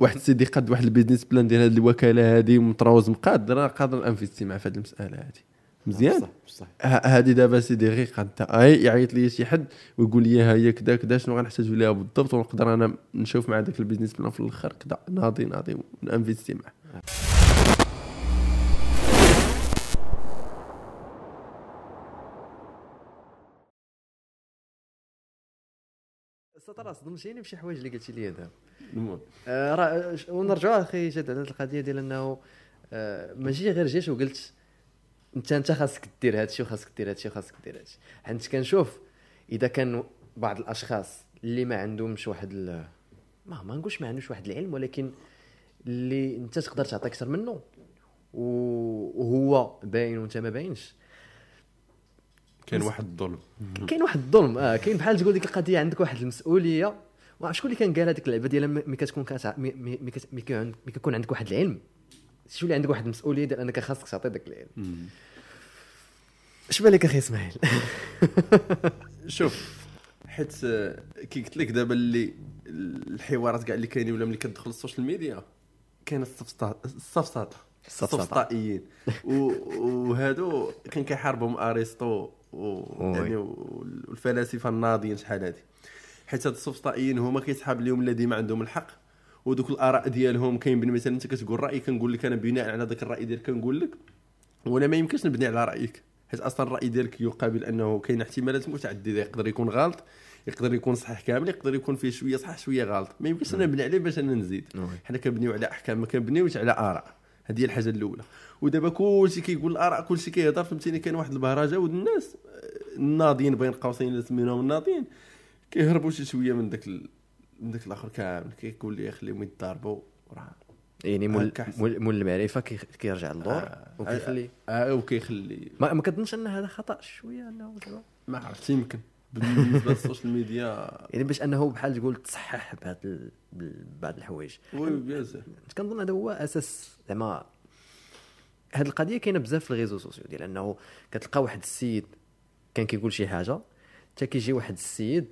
واحد السيدي قاد واحد البيزنس بلان ديال هذه الوكاله هذه ومتراوز مقاد راه قادر انفيستي مع في هذه المساله هذه مزيان. بصح هذه دابا سيدي غير قاد يعيط لي شي حد ويقول لي ها هي كذا كذا شنو غنحتاج ليها بالضبط ونقدر انا نشوف مع داك البيزنس بلان في الاخر كذا ناضي ناضي ونانفيستي معاه. ترى صدمتيني بشي حوايج اللي قلتي لي دابا المهم راه ونرجعوا اخي جد على القضيه ديال انه ماشي غير جيت وقلت انت خاصك دير هادشي وخاصك دير هادشي وخاصك دير هادشي. حيت كنشوف اذا كان بعض الاشخاص اللي ما عندهمش واحد ما نقولش ما عندوش واحد العلم ولكن اللي انت تقدر تعطي اكثر منه وهو باين وانت ما باينش كاين واحد الظلم كاين بحال تقول ديك القضيه عندك واحد المسؤوليه. وشكون اللي كان قال هذيك اللعبه ديال ملي كتكون كيكون عندك واحد العلم شكون اللي عندك واحد المسؤوليه ديال انك خاصك تعطي داك العلم. اش بالك اخي اسماعيل؟ شوف حيت كي قلت لك دابا اللي الحوارات كاع اللي كاينين ولا ملي كتدخل السوشيال ميديا كاين السفسطائيين وهادو كان كيحاربهم ارسطو يعني والفلاسفه الناضين شحال هادي حيت هاد السفسطائيين هما كيسحاب لهم الذي ما عندهم الحق ودوك الاراء ديالهم كاينين. مثلا انت كتقول راي كنقول لك انا بناء على داك الراي ديالك كنقول لك وانا ما يمكنش نبني على رايك حيت اصلا الراي ديالك يقابل انه كاين احتمالات متعدده يقدر يكون غلط يقدر يكون صحيح كامل يقدر يكون فيه شويه صح شويه غلط ما يمكنش انا نبني عليه باش انا نزيد. حنا كنبنيو على احكام ما كنبنيوش على اراء. هذه الحاجه الاولى. ودابا كلشي كيقول الاراء كلشي كيهضر فهمتيني كاين واحد البهرجه ود الناس الناضين بين قوسين اللي سميناهم الناضين كيهربوا شي شويه من داك داك الاخر كامل كيقول ليه خليهم يتضاربوا راه يعني مول المعرفه كيرجع للدور وكيخلي وكيخلي ما كنظنش ان هذا خطا شويه انه ما عرفتش يمكن بالنسبه للسوشيال ميديا يعني باش انه بحال تقول تصحح بعض الحوايج. كنظن هذا هو اساس زعما هاد القضيه كاينه بزاف في الريزو سوسيو ديال انه كتلقى واحد السيد كان كيقول شي حاجه حتى كيجي واحد السيد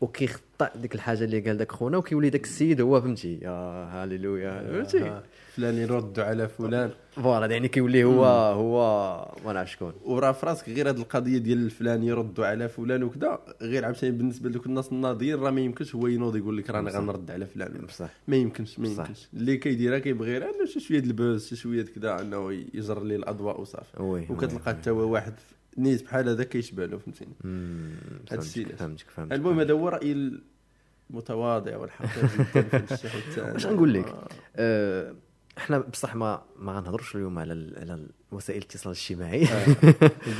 وكيخطا ديك الحاجه اللي قال داك خونا وكيولي داك السيد هو فهمتي يا هاليلويا فهمتي فلان يرد على فلان فوالا يعني كيولي هو ما نعرف شكون وراه فراسك غير هاد القضيه ديال فلان يرد على فلان وكذا غير عاوتاني بالنسبه لدوك الناس الناضيين راه ما يمكنش هو ينوض يقول لك راني غنرد على فلان بصح ما يمكنش اللي كيديرها كيبغي غير شي شويه ديال البوز شي شويه كذا انه يجر ليه الاضواء وصافي وكتلقى حتى هو واحد نيت بحال هذا كيشبه له فهمتيني هذا الشيء. فهمتك المهم هذا هو رايي المتواضع والحقيقي في الشيء الثاني. واش نقول لك احنا بصح ما غنهضروش اليوم على وسائل الاتصال الاجتماعي هذا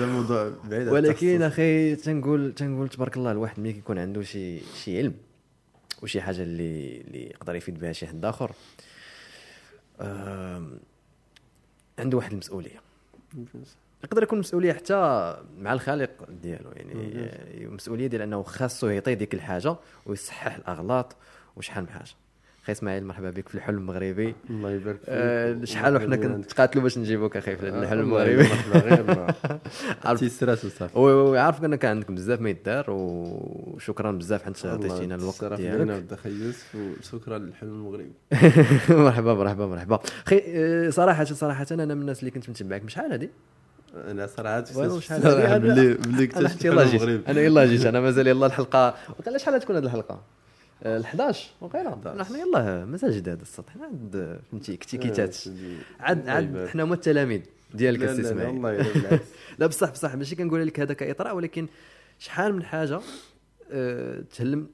الموضوع بعيد ولكن اخي تنقول تبارك الله الواحد ملي كيكون عنده شي علم وشي حاجه اللي يقدر يفيد بها شي حد اخر عنده واحد المسؤوليه يقدر يكون مسؤوليه حتى مع الخالق ديالو يعني مسؤوليه ديال انه خاصو يعطي ديك الحاجه ويصحح الاغلاط وشحال من حاجه. اخي اسماعيل مرحبا بك في الحلم المغربي. الله يبارك فيك. شحال وحنا كنتقاتلوا باش نجيبوك اخي في الحلم المغربي غير عرفتي ستريس وصافي وي عارف انك عندكم بزاف ما يدار وشكرا بزاف حيت عطيتينا الوقت ديالك وشكرا للحلم المغربي. مرحبا اخي صراحه انا من الناس اللي كنت متبعك من شحال هذه انا صراحه ملي كنت المغرب انا يلا جيت انا مازال يلا الحلقه وقال شحال تكون هذه الحلقه 11 وقيله حنا يلا مازال جداد السطح حنا عند فهمتي كتيكيتات عاد حنا هما التلاميذ ديالك السي اسماعيل والله الا بالعكس لا بصح ماشي كنقول لك هذا كاطراء ولكن شحال من حاجه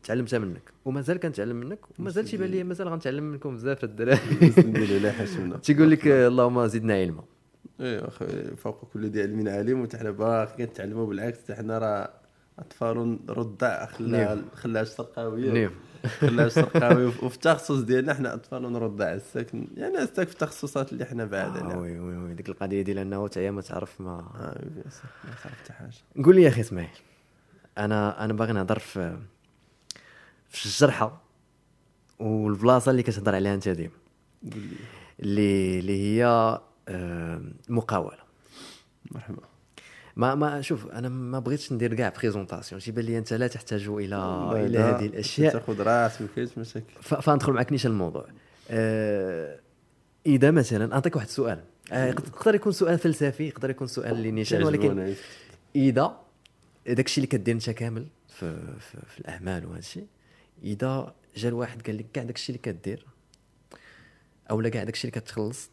تعلمتها منك ومازال كنتعلم منك ومازال تيبان لي مازال غنتعلم منكم بزاف الدراري بسم الله لا حشمنا تيقول لك اللهم زدنا علما ايوا اخي فوق كل ذي علم عالم وتحنا باقي كنتعلموا بالعكس حتى حنا راه اطفال رضع خلاش سرقاويه وفي التخصص ديالنا حنا اطفال رضع الساكن يعني الساكن في التخصصات اللي حنا بعاد عليها وي ديك القضيه ديال انه حتى هي ما تعرف ما تعرف حتى حاجه. قول لي يا اخي اسماعيل انا باغي نهضر في الجرحه والبلاصه اللي كتهضر عليها انت ديما اللي هي المقاوله. مرحبا ما شوف انا ما بغيتش ندير كاع بريزونطاسيون، تيبان لي انت لا تحتاج الى هذه الاشياء، تاخذ راس وكيت مشاكل. فندخل معك نيشان الموضوع. اذا مثلا اعطيك واحد السؤال، يقدر يكون سؤال فلسفي، يقدر يكون سؤال لنيشان، ولكن اذا داكشي اللي كدير انت كامل في الاعمال وهذا الشيء، اذا جا الواحد قال لك كاع داكشي اللي كدير اولا كاع داكشي اللي كتخلص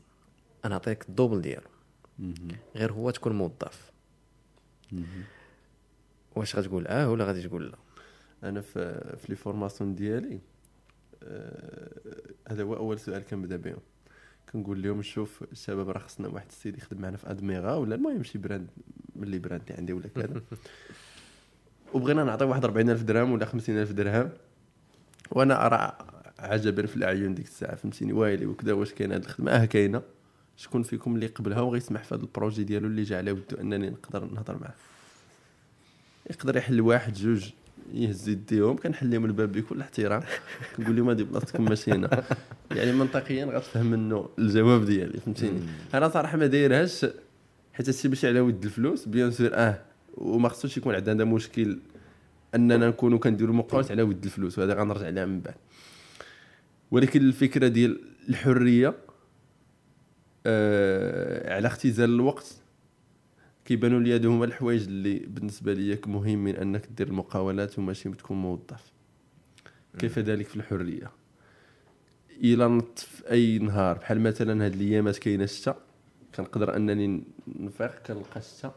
انا نعطيك الدوبل ديالو، غير هو تكون موظف، واش غتقول اه ولا غادي تقول لا؟ انا في لي فورماسيون ديالي هذا هو اول سؤال كنبدا به، كنقول لهم شوف الشباب راه خصنا واحد السيد يخدم معنا في ادميغا ولا المهم شي براند من لي براند اللي عندي ولا كذا، وبغينا نعطيه واحد 40000 درهم ولا 50000 درهم، وانا ارى عجبا في الاعين ديك الساعه، فهمتيني وايلي وكذا، واش كاين هاد الخدمه اه كاينه، شكون فيكم اللي قبلها وغيسمح في هذا البروجي ديالو اللي جا على ودو انني نقدر نهضر معاه؟ يقدر يحل واحد جوج يهز يديهم، كنحل لهم الباب بكل احترام، كنقول لهم هذه بلاصتكم ماشي هنا، يعني منطقيا غتفهم منه الجواب ديالي، فهمتيني. انا صراحه ما دايرهاش حيت هادشي ماشي على ود الفلوس بيان سور، وما خصوش يكون عندنا مشكل اننا نكونوا كنديروا مقاولات على ود الفلوس، وهذا غنرجع لها من بعد. ولكن الفكره ديال الحريه على اختزال الوقت كيبانوا لي هادو هما الحوايج اللي بالنسبه ليك مهم من انك دير المقاولات وماشي تكون موظف. كيف ذلك في الحريه، الا نط في اي نهار بحال مثلا هاد الايامات كاينه الشتا، كنقدر انني نفيق كنلقى الشتا،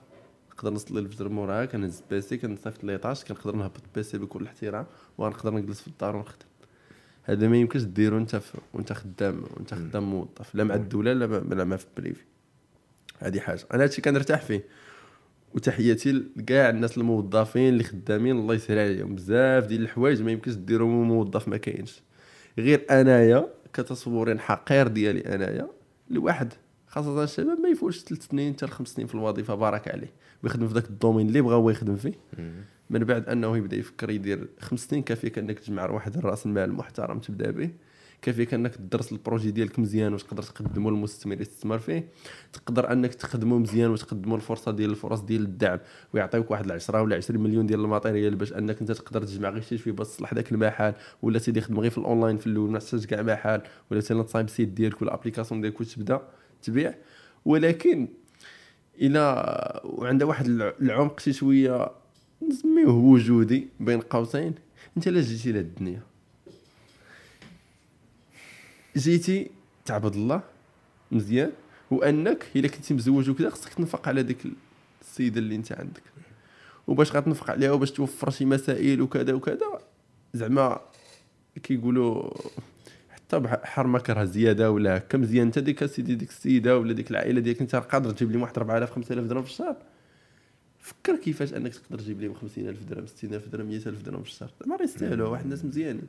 نقدر نصلي الفجر موراها، كنهز باسي كنصيفط ليطاج، كنقدر نهبط باسي بكل الاحترام، ونقدر نجلس في الدار ونخدم. هذا ما يمكنش ديرو انت وانت خدام، وانت خدام موظف، لا مع الدوله لا ما في بريفي. هذه حاجه انا هادشي كنرتاح فيه، وتحياتي لكاع الناس الموظفين اللي خدامين الله يسهل عليهم، بزاف ديال الحوايج ما يمكنش ديرهم موظف، ما كاينش. غير انايا كتصورين حقير ديالي انايا لواحد، خاصه الشباب ما يفوتش 3 سنين حتى 5 سنين في الوظيفه، بارك عليه ويخدم في داك الدومين اللي بغا هو يخدم فيه. من بعد انه يبدا يفكر يدير 5 سنين كافيك انك تجمع واحد الراس المال محترم تبدا به، كافيك انك تدرس البروجي ديالك مزيان واش تقدر تقدمه للمستثمر يستثمر فيه، تقدر انك تخدمه مزيان وتقدمه الفرصه ديال الفرص ديال الدعم، ويعطيوك واحد 10 ولا 20 مليون ديال الماتيريال باش انك انت تقدر تجمع غير شي شويه باش تصلح داك المحل، ولا تيدي خدم غير في الاونلاين في الاول ما تحتاجش كاع محل، ولا تصايب السيت ديالك ولا الابليكاسيون ديالك وتبدا تبيع. ولكن الى وعنده واحد العمق شي شويه نسميه وجودي بين قوسين، انت لا جيتي لهاد الدنيا جيتي تعبد الله مزيان، وانك الا كنتي مزوج وكذا خصك تنفق على ديك السيده اللي انت عندك، وباش غتنفق عليها وباش توفر شي مسائل وكذا وكذا، زعما كيقولوا حتى بحر ما كره زياده ولا هكا، مزيان انت ديك السيده ديك السيده ولا ديك العائله ديالك انت قادر تجيب لي واحد 4000 5000 درهم في الشهر، فكر كيفاش انك تقدر تجيب لهم 50000 درهم 60000 درهم 100000 درهم في الشهر، ما يستاهلوا واحد الناس مزيانين.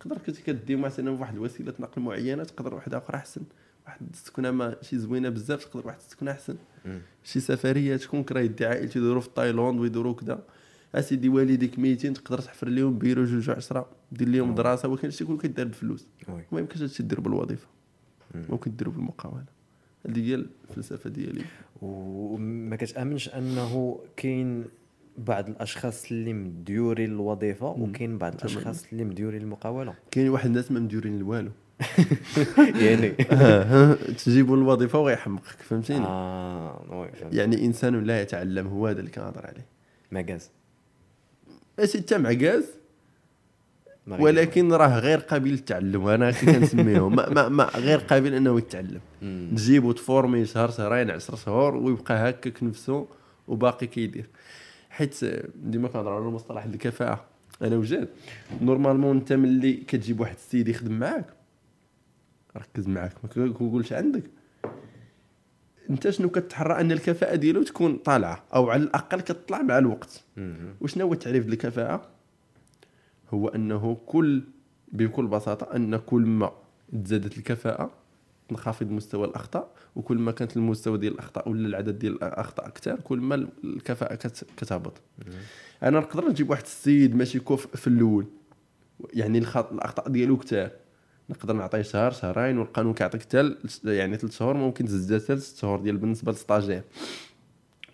تقدر كدير مثلا واحد الوسيله نقل معينه، تقدر واحد اخرى احسن، واحد السكنه ماشي زوينه بزاف تقدر واحد السكنه احسن، شي سفريه تكون كراي ديال عائلتي يديروا في تايلاند ويديروا كذا، اسيدي والديك 200 تقدر تحفر لهم بيرو جوج 10 دير لهم دراسه، ولكن هادشي كله كيدار بالفلوس، ما يمكنش هادشي دير بالوظيفه، ممكن ديرو بالمقاوله. ديال الفلسفه ديالي، وما كتامنش انه كاين بعض الاشخاص اللي مديورين الوظيفه وكاين بعض الاشخاص اللي مديورين المقاوله. كاين واحد الناس ما مديورين لوالو يعني تجيبوا الوظيفه وغيحمقك، فهمتيني. يعني انسان لا يتعلم، هو هذا اللي كنهضر عليه. ماغاز ماشي حتى معغاز، ولكن راه غير قابل للتعلم، انا كنسميهم ما غير قابل انه يتعلم. تجيبو تفورمي شهر شهرين 10 شهور ويبقى هكاك نفسه وباقي كيدير، حيت ديما كنهضروا على المصطلح الكفاءه. انا وجاد نورمالمون انت ملي كتجيب واحد السيد يخدم معاك، ركز معاك ما كنقولش عندك، انت شنو كتحرى ان الكفاءه ديالو تكون طالعه او على الاقل كتطلع مع الوقت. وشنو هو التعريف للكفاءه؟ هو انه بكل بساطه ان كل ما تزادت الكفاءه تنخفض مستوى الاخطاء، وكل ما كانت المستوى ديال الاخطاء ولا العدد ديال الاخطاء اكثر كل ما الكفاءه كتهبط. انا نقدر نجيب واحد السيد ماشي كوف في الاول، يعني الاخطاء ديالو كثار، نقدر نعطيه شهر شهرين والقانون كيعطيك يعني 3 شهور، ممكن تزاد 6 شهور ديال بالنسبه للستاجير،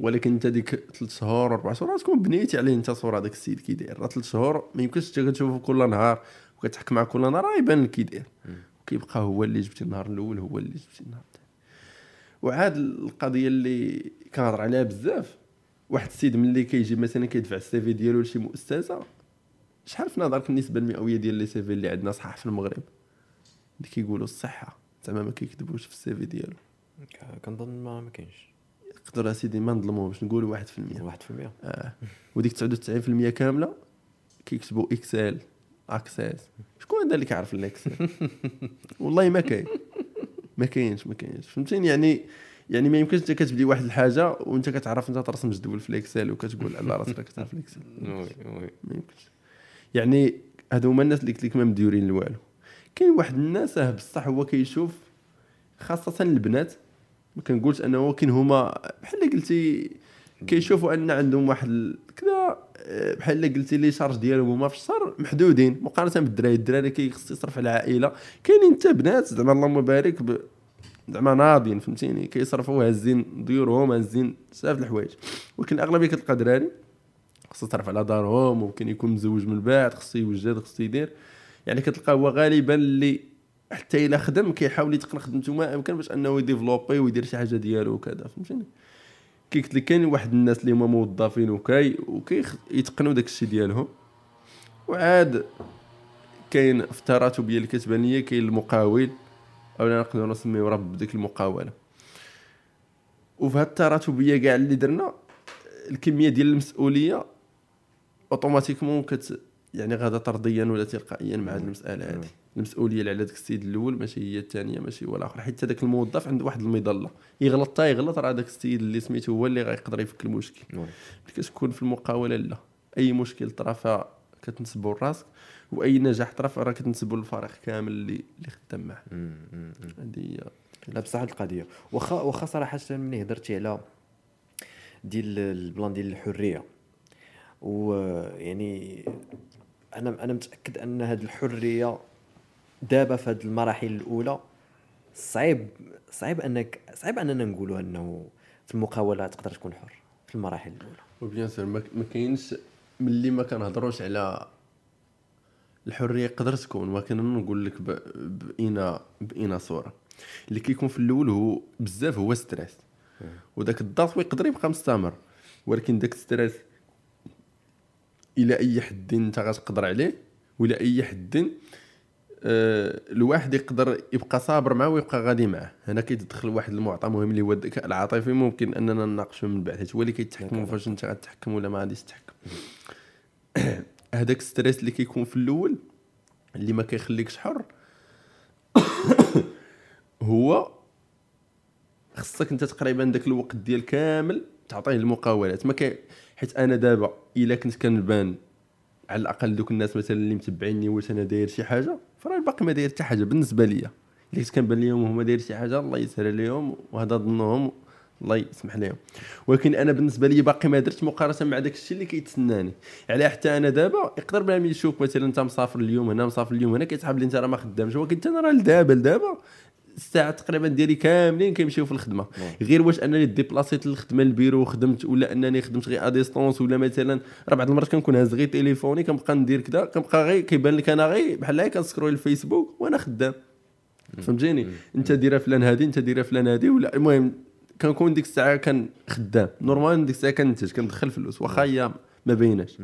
ولكن انت ديك 3 شهور 4 شهور تكون بنيتي عليه انت صوره داك السيد كي داير. راه 3 شهور ما يمكنش انت كتشوفه كل نهار وكتحكي معاه كل نهار، راه يبان كي داير، وكيبقى هو اللي جبتي النهار الاول هو اللي جبتي النهار الثاني. وعاد القضيه اللي كنهضر عليها بزاف، واحد السيد ملي كيجي مثلا كيدفع السي في ديالو لشي مؤسسه، شحال في نظرك النسبه المئويه ديال لي سي في اللي عندنا صحاح في المغرب اللي كيقولوا الصحه زعما ما كيكذبوش في السي في ديالو؟ كنظن ما كاينش، يقدر اسيدي ما نظلموهمش، نقولوا 1% وديك 99% كامله كيكتبوا اكسل اكسس. شكون هذا اللي كيعرف الاكسل؟ والله ما كاين، ما كاينش فهمتيني. يعني ما يمكنش انت كتبدي واحد الحاجه وانت كتعرف انت ترسم جدول في الاكسل وكتقول على راسك كتعرف في الاكسل. وي ما يمكنش. يعني هادو هما الناس اللي قلت لك ما مديورين لوالو. كاين واحد الناس بصح هو كيشوف خاصه البنات، ما كنقولش انه، ولكن هما بحال اللي قلتي كيشوفوا ان عندهم واحد كذا، بحال اللي قلتي لي شارج ديالهم هما في الشهر محدودين مقارنه بالدراري. الدراري كيخص يصرف على العائله. كاينين حتى بنات زعما اللهم بارك زعما ناضين فهمتيني، كيصرفوا هازين ديورهم هازين بزاف الحوايج، ولكن الاغلبيه كتلقى دراري خصو يصرف على دارهم، ممكن يكون مزوج من بعد، خصو يوجد، خصو يدير. يعني كتلقى هو غالبا اللي حتى الا خدم كيحاول يتقن خدمته ما امكن باش انه يديفلوبي ويدير شي حاجه ديالو وكذا فهمتيني. كيقلت لك كاين واحد الناس اللي هما موظفين وكيتقنوا داك الشيء ديالهم. وعاد كاين في التراتبيه اللي كتبان ليا كاين المقاول، اولا نقدروا نسميو رب ديك المقاوله. وفي هاد التراتبيه كاع اللي درنا الكميه ديال المسؤوليه اوتوماتيكمون يعني غادا طرديا ولا تلقائيا مع هاد المساله هادي. المسؤوليه على داك السيد الاول ماشي هي الثانيه ماشي هو الاخر، حيت هذاك الموظف عنده واحد المظله، يغلط حتى يغلط راه داك السيد اللي سميتو هو اللي غيقدر يفك المشكل. ملي كتكون في المقاوله لا، اي مشكل طرافه كتنسبو لراسك، واي نجاح طرافه راه كتنسبو للفريق كامل اللي خدام معاه. هذه هي بصح هاد القضيه. واخا صراحه ملي هضرتي على ديال البلان ديال الحريه، ويعني انا متاكد ان هاد الحريه دابا في هاد المراحل الاولى صعيب اننا نقولوا انه في المقاوله تقدر تكون حر في المراحل الاولى. وبيان سور ما كاينش ملي ما كنهضروش على الحريه قدر تكون، ولكن نقول لك بقينا صوره اللي كيكون في الاول هو بزاف هو ستريس، وداك الضغط يقدر يبقى مستمر، ولكن داك الستريس الى اي حد انت غتقدر عليه، ولا اي حد الواحد يقدر يبقى صابر معه ويبقى غادي معه. هنا كيتدخل واحد المعطى مهم اللي هو الذكاء العاطفي، ممكن اننا نناقشوا من بعد، حيت هو اللي كيتحكم فاش انت غتحكم ولا ما غاديش تحكم. هذاك الستريس اللي كيكون في الاول اللي ما كيخليكش حر هو خصك انت تقريبا داك الوقت ديال كامل تعطيه المقاولات. ما حيت انا دابا الا كنت كنبان على الاقل دوك الناس مثلا اللي متبعيني واش انا داير شي حاجه، فراه باقي ما داير حتى حاجه بالنسبه ليا. اللي كنبان ليهم هما داير شي حاجه الله يسهل ليهم وهذا ظنهم الله يسمح ليهم، ولكن انا بالنسبه لي باقي ما درت مقارنه مع داك الشيء اللي كيتسناني. على حتى انا دابا يقدر بلا ما يشوف مثلا انت مسافر اليوم هنا مسافر اليوم هنا كيتحاب لي انت راه ما خدامش، ولكن انا راه لدابا الساعات تقريبا ديالي كاملين كيمشيو في الخدمه. غير واش انني ديبلاسيت للخدمه للبيرو وخدمت، ولا انني خدمت غير اديستونس، ولا مثلا راه بعض المرات كنكون هاز غير تليفوني كنبقى ندير كذا، كنبقى غير كيبان لك انا غير بحال هكا كنسكرول الفيسبوك وانا خدام فهمتيني. انت دايره فلان هادي انت دايره فلان هادي، ولا المهم كنكون ديك الساعه كان خدام نورمال، ديك الساعه كننتج كندخل فلوس واخا هي ما بيناش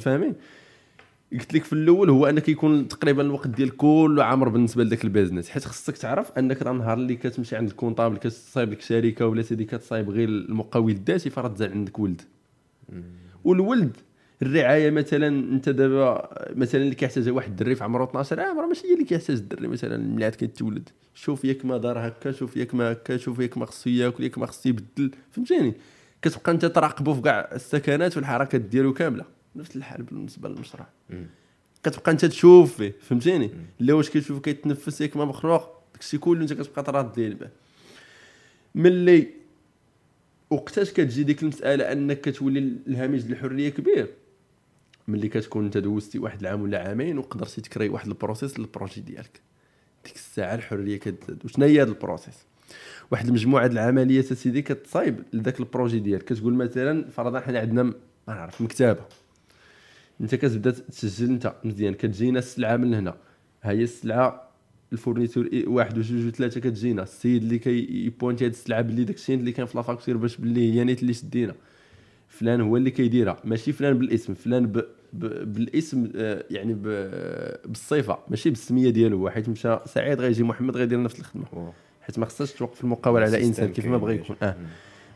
فاهمين. قلت لك في الاول هو انك يكون تقريبا الوقت ديال كله عامر بالنسبه لذاك البيزنس، حيت خصك تعرف انك راه النهار اللي كتمشي عند الكونطابل كتصايب لك شركه ولا سيدي كتصايب غير المقاول الذاتي، فراه تزال عندك ولد. والولد الرعايه مثلا انت دابا مثلا اللي كيحتاجها واحد الدري في عمره 12 عام راه ماشي هي اللي كيحتاج الدري مثلا ملي عاد كيتولد. شوف ياك ما دار هكا، شوف ياك ما هكا، شوف ياك ما خصو ياكل، ياك ما خصو يبدل فهمتيني. كتبقى انت تراقبو في كاع السكنات والحركات ديالو كامله. نفس الحال بالنسبه للمشروع كتبقى انت تشوف فيه فهمتيني، لا واش كيشوف كيتنفس ياك ما مخروق، داكشي كله انت كتبقى تراد ديال به. ملي وقتاش كتجي ديك المساله انك كتولي الهامش ديال الحريه كبير، ملي كتكون انت دوزتي واحد العام ولا عامين وقدرتي تكري واحد البروسيس للبروجي ديالك، ديك الساعه الحريه كتزاد. وشنو هي هذا البروسيس؟ واحد المجموعه ديال العمليات اسيدي كتصايب لذاك البروجي ديالك. كتقول مثلا فرضا حنا عندنا ما نعرف مكتبه، انت كتبدا تسجل انت مزيان، كتجينا السلعه من هنا، ها هي السلعه الفورنيتور 1 و 2 و 3 كتجينا، السيد اللي كيبونتي هاد السلعه باللي داكشي اللي كان في لافاكتور باش باللي هي نيت اللي شدينا، فلان هو اللي كيديرها، ماشي فلان بالاسم، فلان بالاسم يعني بالصفه ماشي بالسميه ديالو هو، حيت مشى سعيد غيجي محمد غيدير نفس الخدمه، حيت ما خصهاش توقف المقاوله على انسان كيف ما بغا يكون.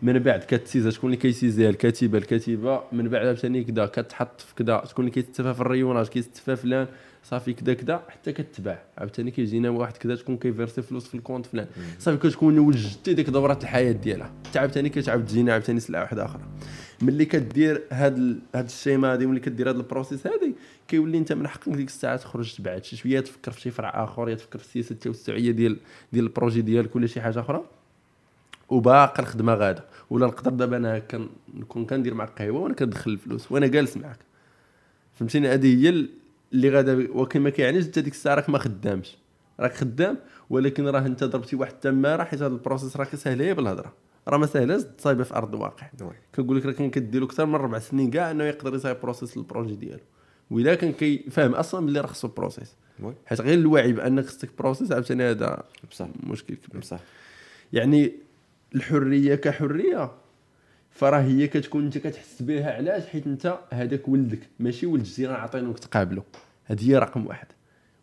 من بعد كتسيزها، شكون اللي كيسيزها؟ الكاتبه. الكاتبه من بعد ثاني كذا كتحط في كذا، شكون اللي كيتفا في الريوناج، كيتفا فلان صافي كذا كذا حتى كتباع. عاوتاني كيجينا واحد كذا شكون كيفيرسي فلوس في الكونت فلان، صافي كتكون وجدتي ديك دوره الحياه ديالها. حتى عاوتاني كتعاود تجينا عاوتاني سلعه واحده اخرى. ملي كدير هاد الشيما هادي، ملي كدير هاد البروسيس هادي، كيولي انت من حقك ديك الساعه تخرج تبعد شي شويه، تفكر في شي فرع اخر، تفكر في السياسه التوسعيه ديال البروجي ديالك ولا شي حاجه اخرى، وباقي الخدمه غاده. ولا نقدر دابا انا نكون كندير معك قهوه وانا كندخل الفلوس وانا جالس معك، فهمتيني؟ هذه هي اللي غاده، ولكن ما كيعنيش انت ديك الساعه راك ما خدامش، راك خدام، ولكن راه انت ضربتي واحد التماره، حيت هذا البروسيس راه كسهليه بالهضره، راه ما ساهلاش تصايبها في ارض الواقع. كنقول لك راه كان كديرو اكثر من 4 سنين كاع انه يقدر يصايب بروسيس البروجي ديالو، واذا كان كيفهم اصلا بلي راه خصو بروسيس، حيت غير الوعي بان خصك بروسيس عاوتاني هذا بصح مشكل كبير. بصح يعني الحريه كحريه فراه هي كتكون انت كتحس بها. علاش؟ حيت انت هذاك ولدك ماشي ولد الجيران عطينوك تقابلو، هذه هي رقم واحد.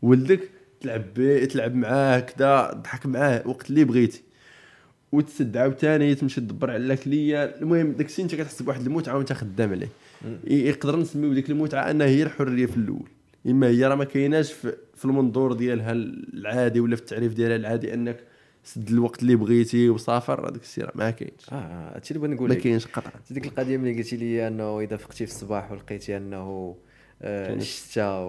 ولدك تلعب بيه، تلعب معاه كذا، تضحك معاه وقت اللي بغيتي، وتسد عاوتاني تمشي تدبر على الكليه. المهم داكشي انت كتحس بواحد المتعه وانت خدام عليه. يقدر نسميو ديك المتعه انها هي الحريه في الاول، اما هي راه ما كايناش في المنظور ديالها العادي ولا في التعريف ديالها العادي، انك سد الوقت اللي بغيتي وسافر، هذاك الشيء راه ما كاينش. هادشي اللي بغيت نقول لك، ما كاينش قطعا. ديك القضيه ملي قلتي لي انه اذا فقتي في الصباح ولقيتي انه الشتا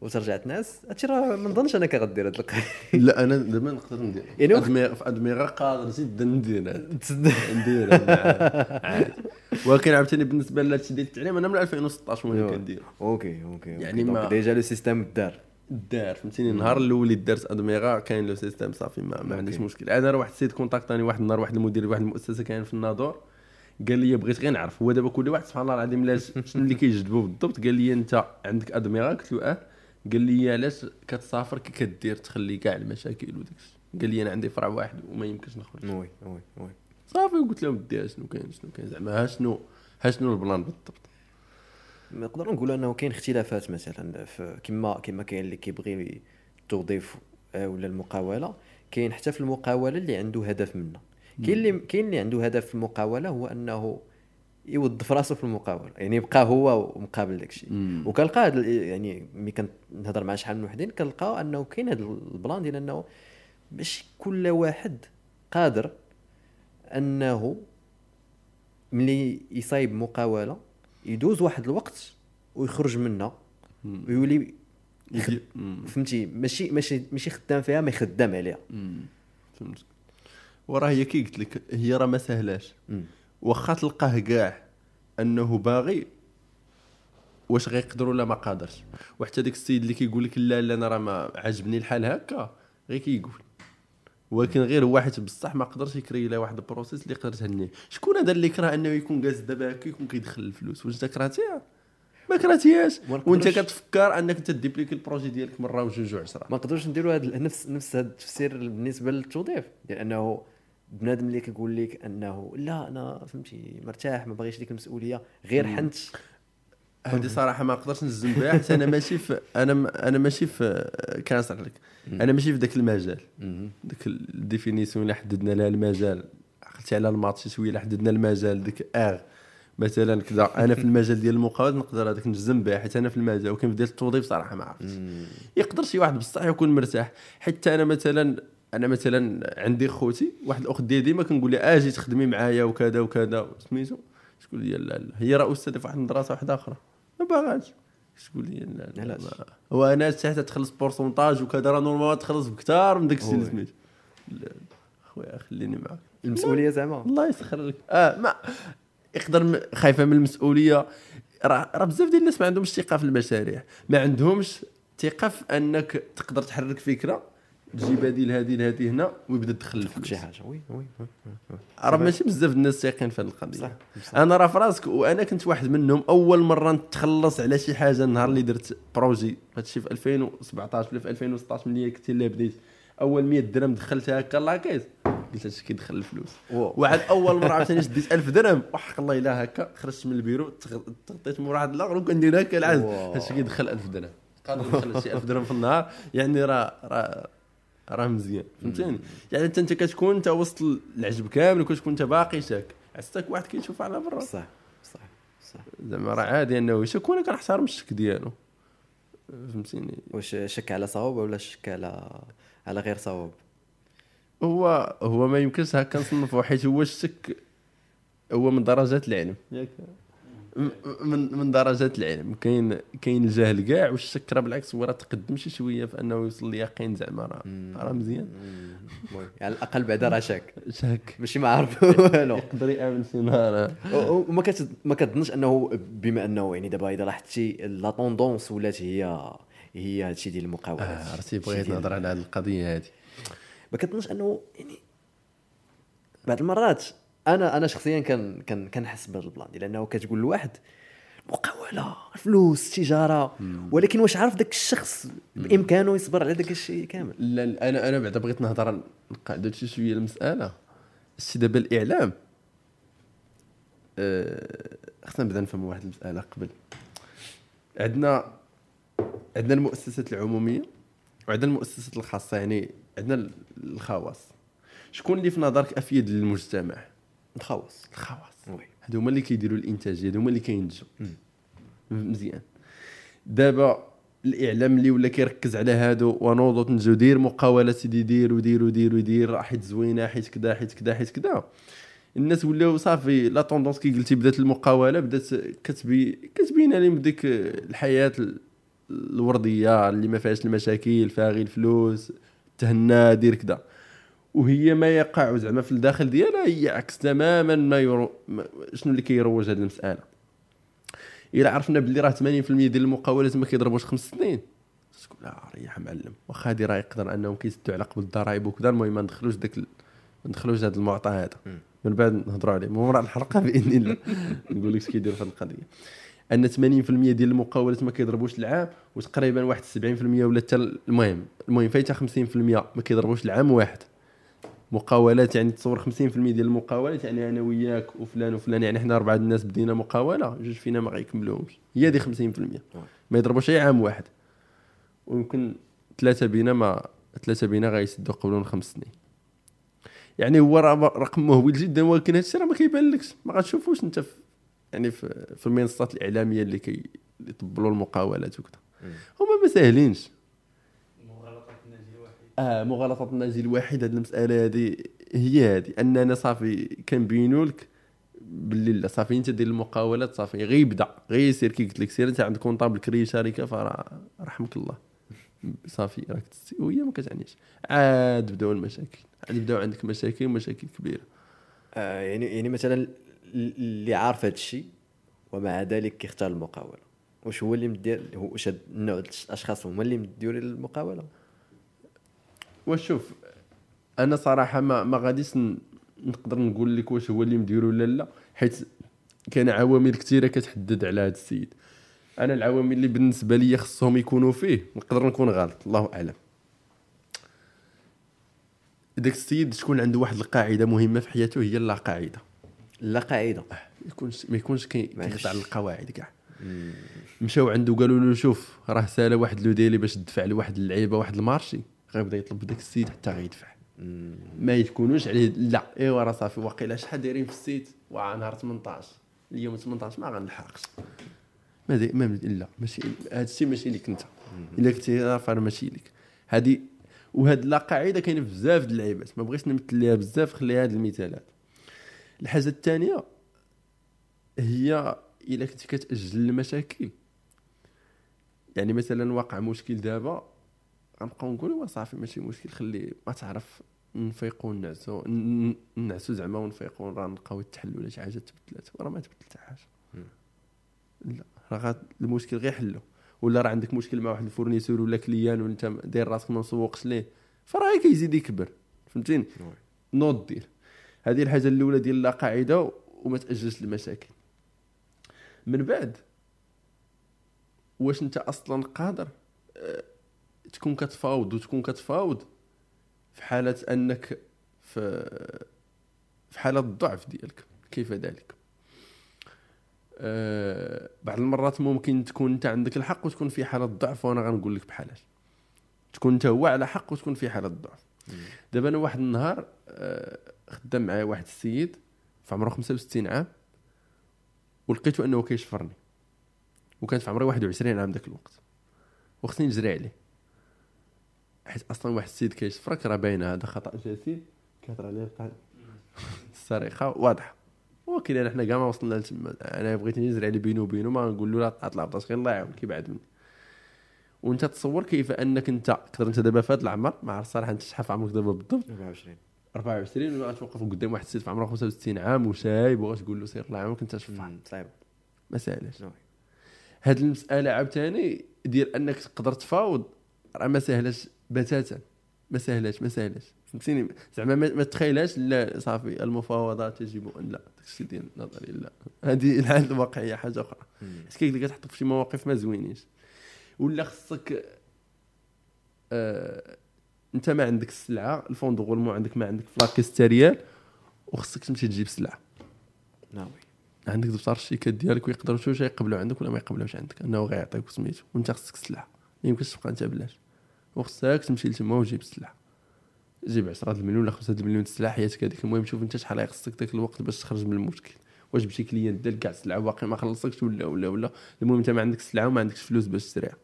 وترجع تنعس، هادشي راه ما نظنش انا كغدير هاد القضيه. لا انا دابا نقدر ندير يعني في ادمغه قادر جدا ندير عادي. ولكن عاوتاني بالنسبه لهادشي ديال التعليم، انا من 2016 وانا كندير. اوكي يعني ما ديجا لو سيستيم دار فهمتيني. النهار الاول درت ادمغه كاين لو سيستيم صافي، ما عنديش مشكل. انا راه واحد السيد كونتاكتاني واحد النهار، واحد المدير واحد المؤسسه كاين في الناظور، قال لي بغيت غير نعرف هو دابا كل واحد سبحان الله العظيم لاش شنو اللي كيجذبو بالضبط. قال لي انت عندك ادمغه؟ قلت له اه. قال لي علاش كتسافر كي كدير تخلي كاع المشاكل وداكشي؟ قال لي انا عندي فرع واحد وما يمكنش نخرج. وي صافي. وقلت له ودي شنو كاين زعما ها شنو البلان بالضبط. نقدر نقول انه كاين اختلافات مثلا كما كاين اللي كيبغي التوظيف ولا المقاوله، كاين حتى في المقاوله اللي عنده هدف منها. كاين اللي عنده هدف في المقاوله هو انه يوظف راسه في المقاوله، يعني يبقى هو مقابل داكشي. وكنلقى يعني ملي كنهضر مع شحال من وحدين كنلقى انه كاين هذا البلان ديال انه باش كل واحد قادر انه ملي يصايب مقاوله يدوز واحد الوقت ويخرج منها ويولي فهمتي ماشي خدام فيها ما يخدم عليها. فهمت. وراه هي كي قلت لك هي راه ما سهلاش، واخا تلقاه كاع انه باغي واش غيقدر ولا ما قادرش. وحتى داك السيد اللي كيقول لك لا انا راه ما عجبني الحال هكا غير كيقول، ولكن غير واحد بصح ما قدرش يكري له واحد البروسيس اللي قدرت هنيه. شكون هذا اللي كره انه يكون جالس دابا هكا يكون كيدخل الفلوس؟ واش انت كرهتيها؟ ما كرهتيهاش، وانت كتفكر انك تديبليك البروجي ديالك مره وجوج وعشره. ما نقدروش نديروا هذا نفس هذا التفسير بالنسبه للتوظيف، لانه بنادم اللي كيقول لك انه لا انا فهمتي مرتاح ما باغيش ديك المسؤوليه غير حنت، هذه صراحه ما نقدرش نزم بها، حيت انا ماشي في انا ماشي في كنصح لك، انا ماشي في ذاك المجال، ذاك الديفينيسيون اللي حددنا لها المجال. عقلتي على الماتش شويه اللي حددنا المجال ديك مثلا كذا. انا في المجال ديال المقاولات نقدر هذاك نجزم بها، حيت انا في المجال. ولكن في ديال التوظيف صراحه ما عرفتش. يقدر شي واحد بصح يكون مرتاح. حتى انا مثلا عندي خوتي واحد الاخت ديالي ديما كنقول لها اجي تخدمي معايا وكذا سميتو، شكون لي لا هي راه استاذه في واحد المدرسه واحده اخرى ما باغاش، شكون لي لا وانا حتى تخلص بورسونتاج وكذا راه نورمال تخلص بكثار من داك الشيء اللي سميتو. خويا خليني معاك المسؤوليه زعما الله يسخر لك. ما يقدر خايفه من المسؤوليه. راه بزاف ديال الناس ما عندهمش ثقه في المشاريع، ما عندهمش ثقه في انك تقدر تحرك فكره تجي بديل هذه هنا ويبدا يدخل الفلوس شي حاجه. وي وي راه ماشي بزاف الناس سايقين في هذه القضيه. انا راه في راسك وانا كنت واحد منهم. اول مره نتخلص على شي حاجه النهار اللي درت بروجي هادشي في 2017 ولا في 2016 ملي كنت اللي بديت اول 100 درهم دخلتها هكا لاكيز قلت هادشي كيدخل الفلوس. واحد اول مره عاوتاني شديت 1000 درهم وحق الله الا هكا خرجت من البيرو تغطيت مورا واحد الاخر وكندير هكا العزل هادشي كيدخل 1000 درهم. قادر ندخل شي 1000 درهم في النهار يعني راه مزيان فهمتيني. يعني انت كتكون انت وسط العجب كامل وكتكون انت باقي شاك عستك واحد كيشوف على برا. صح صح صح زعما راه عادي انه يشك وانا كنحترم الشك ديالو فهمتيني. واش شك على صواب ولا شك على غير صواب؟ هو ما يمكنش هكا نصنفو حيت هو الشك هو من درجات العلم ياك من درجات العلم. كاين الجهل كاع والشك راه بالعكس هو راه تقدم شي شويه في انه يوصل ليقين زعما راه مزيان. على الاقل بعدا راه شاك ماشي ما عارف والو يقدر يامن شي نهار وما كتظنش انه بما انه يعني دابا اذا لاحظت شي لا طوندونس ولات هي هادشي ديال المقاولات. عرفتي بغيت نهضر على هذه القضيه هذه. ما كتظنش انه يعني بعض المرات انا شخصيا كنحس بهذا البلان لانه كتقول لواحد مقاوله فلوس تجاره ولكن واش عارف داك الشخص بامكانه يصبر على داك الشيء كامل؟ لا انا بعدا بغيت نهضر نقعد شي شويه المساله. السي دابا الاعلام خصنا نبدا نفهم واحد المساله قبل. عندنا المؤسسات العموميه وعندنا المؤسسات الخاصه. يعني عندنا الخواص. شكون اللي في نظرك افيد للمجتمع؟ الخواص هادو هما اللي كيديروا الانتاجيه هادو هما اللي كينتجوا مزيان. دابا الاعلام اللي ولا كيركز على هادو ونوضوا تنجو دير مقاولات دير راه حيت زوينه حيت كذا الناس ولاو صافي لا طوندونس كي قلتي بدات المقاوله بدات كتبين لهم ديك الحياه الورديه اللي ما فيهاش المشاكل فيها غير الفلوس تهنا دير كذا. وهي ما يقع زعما في الداخل ديالها هي عكس تماما شنو اللي كيروج هذه المساله. الا عرفنا باللي راه 80% ديال المقاولات ما كيضربوش 5 سنين تقول لا ريح معلم واخا هادي راه يقدر انهم كيسدوا على قبل الضرائب وكذا. المهم ما ندخلوش هذا المعطى هذا من بعد نهضروا عليه مورا الحلقه باذن الله. نقول لك اش كيديروا في هذه القضيه ان 80% ديال المقاولات ما كيضربوش العام وتقريبا واحد 70% ولا حتى المهم فايته 50% ما كيضربوش العام واحد مقاولات. يعني تصور 50% ديال المقاولات يعني انا وياك وفلان يعني حنا 4 الناس بدينا مقاوله 2 فينا ما غيكملوهمش هي دي 50% ما يضربوش اي عام واحد ويمكن 3 بينا غيسدوا قبلون 5 سنين. يعني هو رقم مهول جدا ولكن هادشي راه ما كيبان لكش ما غتشوفوش انت يعني في المنصات الاعلاميه اللي كيطبلوا المقاولات وكذا. هما ما ساهلينش. مغالطه الناجي الواحد هذه المساله هذه هي هذه اننا صافي كنبينوا لك باللي لا صافي انت دير المقاولات صافي غير بدا غير سير كي قلت لك سير انت عندك كونطابل كري شركه فراه رحمك الله صافي راك وهي ما كتعنيش. عاد بداو المشاكل عاد بداو عندك مشاكل كبيره. يعني مثلا اللي عارف هذا الشيء ومع ذلك كيختار المقاوله واش هو اللي مدير واش النوع الاشخاص هما اللي مديرين المقاوله؟ وشوف انا صراحه ما غاديش نقدر نقول لك واش هو اللي مديرو ولا لا حيت كاين عوامل كثيره كتحدد على هذا السيد. انا العوامل اللي بالنسبه لي خصهم يكونوا فيه نقدر نكون غلط الله اعلم. داك السيد شكون عنده واحد القاعده مهمه في حياته هي لا قاعده يكون ما يكونش كيخضع للقواعد كاع. مشاو عنده قالوا له شوف راه ساله واحد لو ديلي باش تدفع لواحد اللعيبه واحد المارشي غيبدا يطلب داك السيت حتى غيدفع ما يكونوش عليه لا ايوا راه صافي واقيلا شحال دايرين في السيت وعا نهار 18 اليوم 18 ما غنلحقش ما لا ماشي هذا الشيء ماشي ليك انت الا كنتي راه ماشي ليك هذه. وهاد لا قاعده كاينه بزاف ديال اللعيبات ما بغيتش نمثل ليها بزاف خليها هاد المثالات. الحاجه الثانيه هي الا كنتي كتاجل المشاكل. يعني مثلا واقع مشكل دابا غنبقاو نقولوا صافي ماشي مشكل خليه ما تعرف نفيقوا نعسوا زعما ونفيقوا راه نلقاو التحل ولا شي حاجه تبدلات راه ما تبدل حتى حاجه. لا راه المشكل غير حلو. ولا راه عندك مشكل مع واحد الفورنيسور ولا كليان وانت داير راسك ما مسوقش ليه فراه كيزيد يكبر فهمتيني. نوض دير هذه الحاجه الاولى ديال لا قاعده وما تاجلش المشاكل. من بعد واش انت اصلا قادر تكون كتفاوض وتكون كتفاوض في حاله انك في حاله الضعف ديالك كيف ذلك. بعض المرات ممكن تكون انت عندك الحق وتكون في حاله ضعف، وانا غنقول لك بحالاش تكون انت هو على حق وتكون في حاله ضعف. دابا انا واحد النهار خدام معايا واحد السيد في عمره 65 عام ولقيته انه كيشفرني، وكانت في عمري 21 عام داك الوقت، وخصني نجري عليه حيت اصلا واحد السيد كيشفرك راه باين هذا خطا جسيم كيهضر عليه القلب السرقه واضحه. ولكن انا حنا كاع ما وصلنا لتما، انا بغيت نجري عليه بينه وبينه ما نقول له لا طلع باش غير الله يعاونك يبعد مني. وانت تصور كيف انك انت تقدر انت دابا في هذا العمر، ما عرفت صراحه انت شحال في عمرك دابا بالضبط، 24 ولا غتوقف قدام واحد السيد في عمره 65 عام وشايب وغتقول له سير الله يعاونك انت شفعان صعيب ما ساهلاش. هاد المساله عاوتاني ديال انك تقدر تفاوض راه ما ساهلاش بتاتا، ما ساهلاش فهمتيني. زعما ما تخيلهاش لا صافي المفاوضات تجب ان لا داكشي ديال النظري، لا هذه الحاله الواقعيه حاجه اخرى. حيت كيك كتحطك في شي مواقف ما زوينينش ولا خصك انت ما عندك السلعه، الفندق والمو عندك ما عندك فلاكستريال وخصك تمشي تجيب سلعه ناوي عندك دفتر الشركات ديالك ويقدروا شي يقبلوا عندك ولا ما يقبلوش عندك انه غيعطيك سميتو، وانت خصك السلعه ما يمكنش تبقى انت بلاش، وخصك تمشي لتما وتجيب السلعه. جيب 10 المليون ولا 5 المليون السلعه حياتك هذيك، المهم شوف انت شحال غيخصك داك الوقت باش تخرج من المشكل. واش بشي كليان دال كاع السلعه باقي ما خلصكش ولا المهم انت ما عندك السلعه وما عندكش فلوس باش تشريها.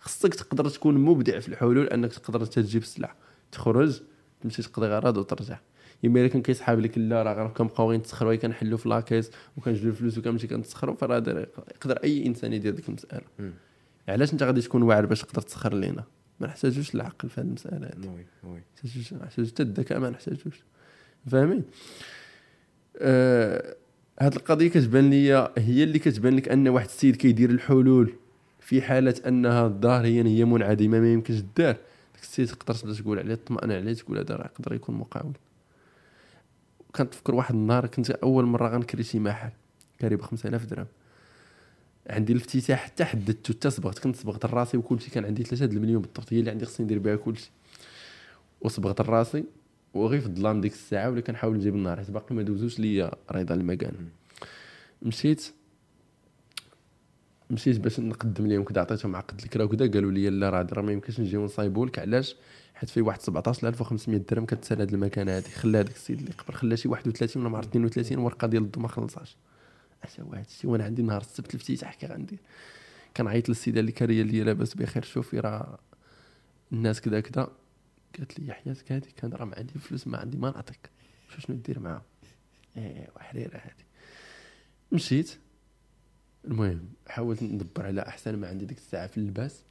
خصك تقدر تكون مبدع في الحلول انك تقدر تجيب السلعه تخرج تمشي تقضي غراض وترجع. يما الا كان كيصحاب لك لا راه غير كنبقاو غير نتسخروا كنحلوا في لاكيس وكنجلو الفلوس وكنمشي كنتسخروا، فراه يقدر اي انسان يدير ديك المساله. علاش انت غادي تكون واعر باش تقدر تسخر لينا؟ ما نحتاجوش العقل في هذه المساله هذه، وي حتى الذكاء ما نحتاجوش فاهمين. هاد القضيه كتبان لي هي اللي كتبان لك ان واحد السيد كيدير الحلول في حاله انها ظاهريا هي منعدمه ما يمكنش الدار، داك السيد تقدر تبدا تقول عليه تطمئن عليه تقول هذا راه يقدر يكون مقاول. كنتفكر واحد النهار كنت اول مره غنكري شي محل قريب 5000 درهم، عندي الافتتاح حتى حددته حتى صبغت، كنت صبغت راسي وكلشي، كان عندي 3 د المليون بالضبط هي اللي عندي خصني ندير بها كلشي، وصبغت راسي وغير في الظلام ديك الساعه ولا كنحاول نجيب النهار حيت باقي ما دوزوش ليا رضا المكان. مشيت باش نقدم لهم كدا، عطيتهم عقد الكرا وكدا، قالوا لي لا راه ما يمكنش نجيو نصايبوا لك. علاش؟ حيت فيه واحد 17500 درهم كتسال هذا المكان هذه، خلى هذاك السيد اللي قبل خلى شي 31 ولا 32 ورقه ديال الضو ما خلصهاش حتى واحد الشيء. وانا عندي نهار السبت الافتتاح كي غندير كنعيط للسيده اللي كاريه لي لاباس بخير شوفي راه الناس كدا كدا، قالت لي حياتك هذه كان راه ما عندي فلوس ما عندي ما نعطيك شنو ندير معاها وحريره هذه. مشيت المهم حاولت ندبر على احسن ما عندي ديك الساعه في اللباس،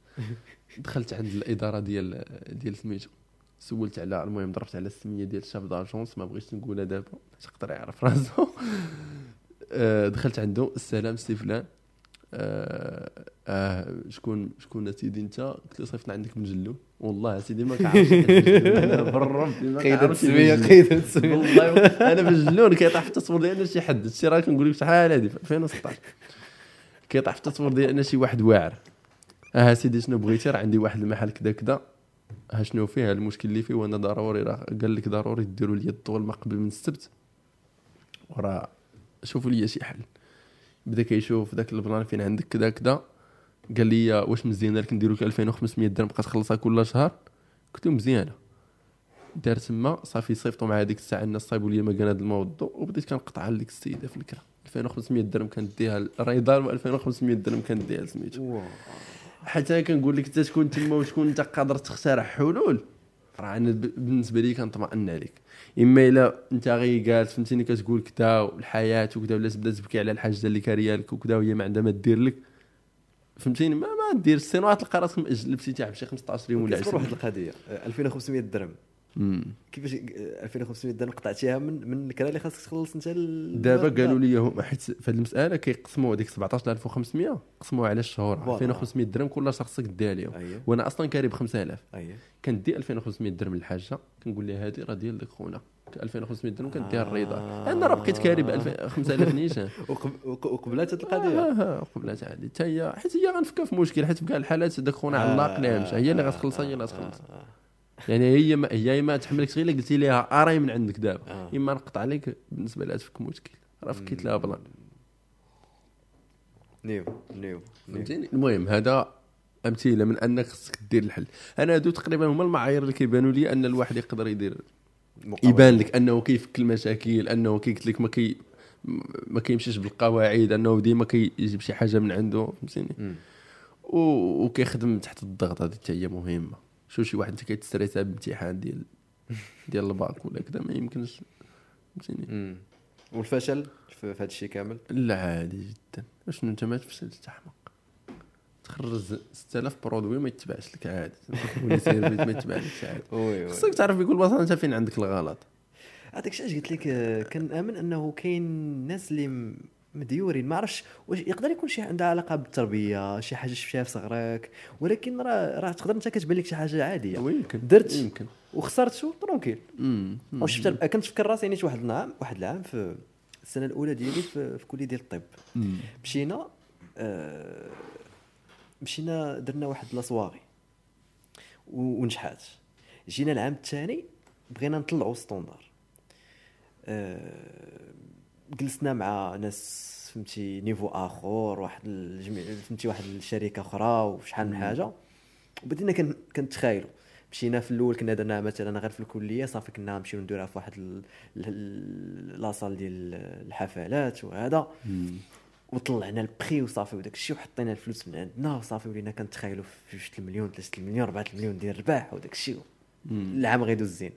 دخلت عند الاداره ديال سميتو سولت على المهم ضربت على السميه ديال الشاف داجونس ما بغيتش نقولها دابا باش يقدر يعرف راسو. دخلت عنده السلام سي فلان شكون سيدي انت؟ قلت له صيفطنا عندك مجلو. والله سيدي ما كنعرفش بالرب قيد السميه والله انا بالجنون كيطيح في التصوير ديالنا شي حد هادشي راه كنقول لك شحال هادي 2016 كيطيح في التصوير ديال انا شي واحد واعر. سيدي شنو بغيتي؟ راه عندي واحد المحل كذا كذا، شنو فيه المشكل اللي فيه؟ وانا ضروري راه قال لك ضروري ديروا لي الطول ما قبل من السبت وراه شوفوا لي شي حل. بدا كيشوف داك البلان فين عندك كذا كذا، قال لي واش مزيانه لك نديروا لك 2500 درهم بقى تخلصها كل شهر؟ قلت له مزيانه. دار تما صافي صيفطوا مع هذيك الساعه الناس صايبوا لي مكان هذا الموضوع وبديت كنقطع لك السيده في الكره 2500 درهم كنديها الريضان و 2500 درهم كنديها سميتو. حتى كنقول لك انت تكون تما وتكون انت قادر تخترع حلول راه انا بالنسبه لي كنطمئن عليك. اما الا انت غير جالس فهمتيني كتقول كذا والحياه وكذا ولا تبدا تبكي على الحاجه اللي كاريالك وكذا وهي ما عندها ما دير لك فهمتيني ما دير السنوات تلقى راسك ماجل الافتتاح بشي 15 يوم ولا 20 واحد القضيه 2500 درهم كيفاش 2500 درهم قطعتيها من الكرا اللي خاصك تخلص انت دابا؟ قالوا لي هما حيت في هذه المساله كيقسموا هذيك 17500 قسموها على الشهور 2500 درهم كل شخص كديها ليهم. أيه. وانا اصلا كاريب 5000 كندي 2500 درهم للحاجه كنقول لها هذه راه ديال خونا 2500 درهم كنديها الرضا انا راه بقيت كاريب 5000 نيشان وقبلات هذه القضيه قبلات عادي حتى هي حيت هي غنفكها في مشكل حيت في كاع الحالات هذاك خونا على الناقل هي اللي غتخلصها هي اللي غتخلص يعني هي ما تحملك غير قلتي ليها راي من عندك دابا اما نقطع عليك بالنسبه لها تفك مشكل راه فكيت لها بلان نيو فهمتيني. المهم هذا امثله من انك خصك دير الحل. انا هادو تقريبا هما المعايير اللي كيبانوا لي ان الواحد يقدر يدير مقابل. يبان لك انه كيفك المشاكل انه كيقلت لك ما كيمشيش بالقواعد انه ديما كيجيب شي حاجه من عنده فهمتيني وكيخدم تحت الضغط. هذه حتى هي مهمه. شو شي واحد انت كيتستريسا بامتحان ديال الباك ولا كذا ما يمكنش فهمتيني. والفشل في هذا الشيء كامل لا عادي جدا. واش انت ما تفشلش تحمق تخرج 6000 برودوي ما يتبعش لك عادي ولا سيرفيت ما يتبعش عادي. خصك تعرف بكل بساطه انت فين عندك الغلط. عطيك شاش قلت لك كنامن انه كاين ناس اللي مديورين ما عرفش واش يقدر يكون شي عندها علاقه بالتربيه شي حاجه شفتيها في صغرك ولكن راه تقدر انت كتبان لك شي حاجه عاديه درت يمكن وخسرتو ترونكيل وشفت كنت فكر راسي نيت واحد العام في السنه الاولى ديالي في كليه ديال الطب مشينا درنا واحد لاصواغي ونجحات. جينا العام الثاني بغينا نطلعوا ستاندار جلسنا مع ناس فهمتي نيفو اخر واحد الجميع فهمتي واحد الشركه اخرى وشحال من حاجه وبدينا كنتخايلوا. مشينا في الاول كنا درنا مثلا غير في الكليه صافي كنا نمشيو نديروها في واحد لاصال ديال الحفلات وهذا وطلعنا البخي وصافي وداك الشيء وحطينا الفلوس من عندنا وصافي ولينا كنتخايلوا في 2 المليون 3 المليون 4 المليون ديال الرباح وداك الشيء العام غيدوز زين.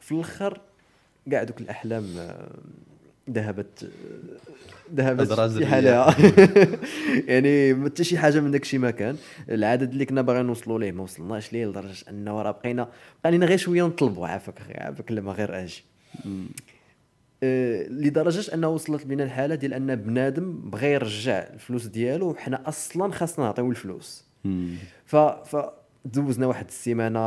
في الاخر كاع دوك الاحلام ذهبت في حالها يعني ما حتى شي حاجه من داكشي ما كان. العدد اللي كنا باغيين نوصلوا ليه ما وصلناش ليه لدرجه انه راه بقينا غير شويه نطلبوا عافاك لما غير اجي لدرجه انه وصلت بنا الحاله ديال ان بنادم بغى يرجع الفلوس ديالو وحنا اصلا خاصنا نعطيو الفلوس دوزنا واحد السيمانه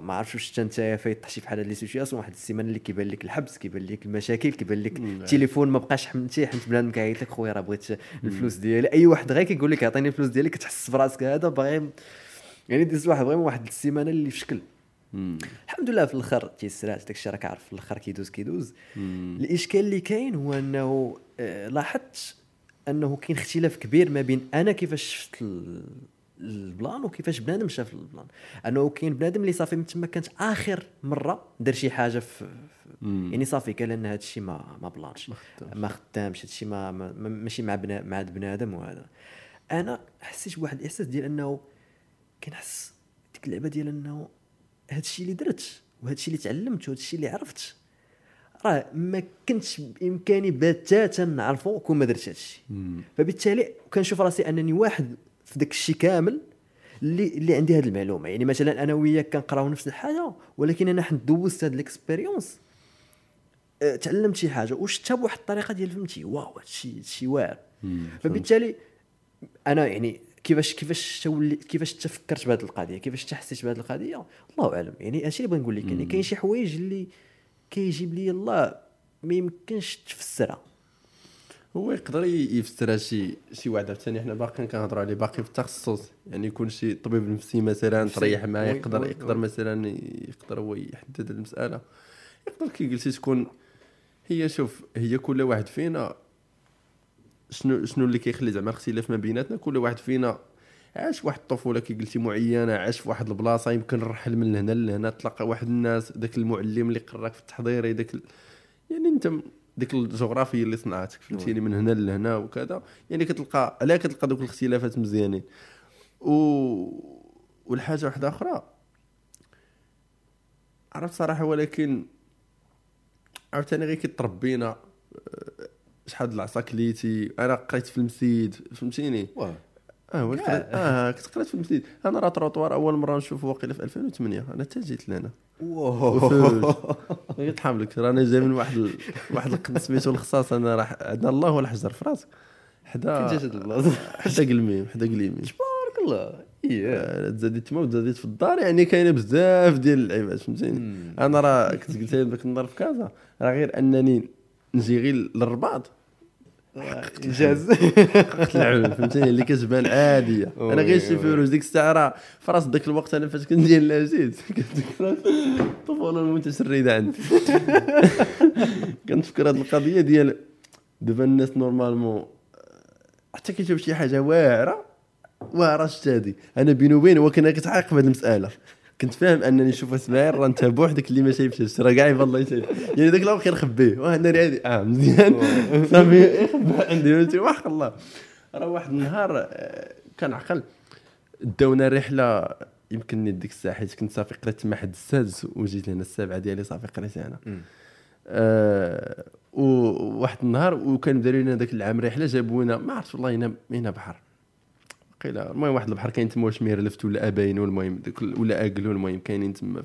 ما عرفتش واش انت فايت شي بحال هاد لي سيتوياسيون واحد السيمانه اللي كيبان لك الحبس كيبان لك المشاكل كيبان لك التليفون ما بقاش حملتي حيت بنادم كيعيط لك خويا راه بغيت الفلوس ديالي. اي واحد غير كيقول لك اعطيني الفلوس ديالي كتحس براسك هذا باغي يعني ديز واحد غير واحد السيمانه اللي في شكل الحمد لله في الاخر تيسرات داكشي راه كعرف في الاخر كيدوز الاشكال اللي كاين هو انه لاحظت انه كاين اختلاف كبير ما بين انا كيفاش شفت البلان وكيفاش بنادم شاف البلان. انه كاين بنادم اللي صافي من تما كانت اخر مره دار شي حاجه يعني صافي قال ان هذا الشيء ما بلانش ما خدامش هذا الشيء ما ماشي مع بنادم. وهذا انا حسيت بواحد الاحساس ديال انه كنحس ديك اللعبه ديال انه هذا الشيء اللي درت وهذا الشيء اللي تعلمت وهذا الشيء اللي عرفت راه ما كنتش بامكاني بتاتا نعرفو كون ما درت هذا الشيء. فبالتالي كنشوف راسي انني واحد في داك الشيء كامل اللي عندي هذه المعلومه. يعني مثلا انا وياك كنقراو نفس الحاجه ولكن انا حنت دوزت هذه الاكسبيريونس تعلمت شي حاجه وشتها بواحد الطريقه ديال فهمتي واو هادشي واعر. فبالتالي انا يعني كيفاش تفكرت بهذه القضيه كيفاش تحسيت بهذه القضيه الله اعلم. يعني هادشي اللي بغيت نقول لك يعني كاين شي حوايج اللي كيجيب لي الله ما يمكنش تفسرها. هو يقدر يفسر شي وعده ثاني حنا باقيين كنهضروا عليه باقي في التخصص يعني يكون شي طبيب نفسي مثلا تريح معاه يقدر مثلا يقدر هو يحدد المساله يقدر كيجلس تكون هي شوف هي كل واحد فينا شنو اللي كيخلي زعما الاختلاف ما بيناتنا. كل واحد فينا عاش واحد الطفوله كيجلس معينه عاش في واحد البلاصه يمكن نرحل من هنا لهنا تلقى واحد الناس داك المعلم اللي قراك في التحضيري داك يعني انت ديك الجغرافيا اللي صنعتك فهمتيني من هنا لهنا وكذا يعني كتلقى علاه كتلقى دوك الاختلافات مزيانين. والحاجه واحده اخرى عرفت صراحه ولكن عاوتاني غير كيتربينا شحال العصا كليتي انا قريت في المسيد فهمتيني كنت قريت في المسجد. انا راه تروطوار اول مره نشوفه واقيلا في 2008 انا حتى جيت لهنا. واو يطحم لك راني جاي من واحد القد سميتو الخصاص. انا راه عندنا الله ولا حجر في راسك حدا كنت جات البلاصه حدا قلميم حدا قليمين تبارك الله. تزاديت تما وتزاديت في الدار يعني كاينه بزاف ديال اللعيبات فهمتيني. انا راه كنت قلت لك داك النهار في كازا راه غير انني نجي غير للرباط انجاز العلم فهمتيني اللي كتبان عاديه. انا غير شي فلوس ديك الساعه راه في راس داك الوقت انا فاش كندير لاجيت كنتذكر الطفوله المتشرده عندي كنتفكر هذه القضيه ديال دابا الناس نورمالمون حتى كيجيب شي حاجه واعره واعره شتادي. انا بيني وبين هو كنا كتعايق في هذه المساله كنت فاهم انني نشوف اسماعيل راه انت بوحدك اللي ما شايفش راه كاع والله يشايف يعني داك الوقت كنخبيه وانا عادي مزيان صافي كنخبى عندي انت وحق الله. راه واحد النهار كنعقل داونا رحله يمكن ديك الساعه حيت كنت صافي قريت مع حد السادس وجيت هنا السابعه ديالي صافي قريت هنا. وواحد النهار وكان داروا لنا داك العام رحله جابوا لنا ما عرفت والله هنا بحر قيله المهم واحد البحر كاين تما واش ميرلفت ولا اباين والمهم داك ولا اكلو المهم كاينين تما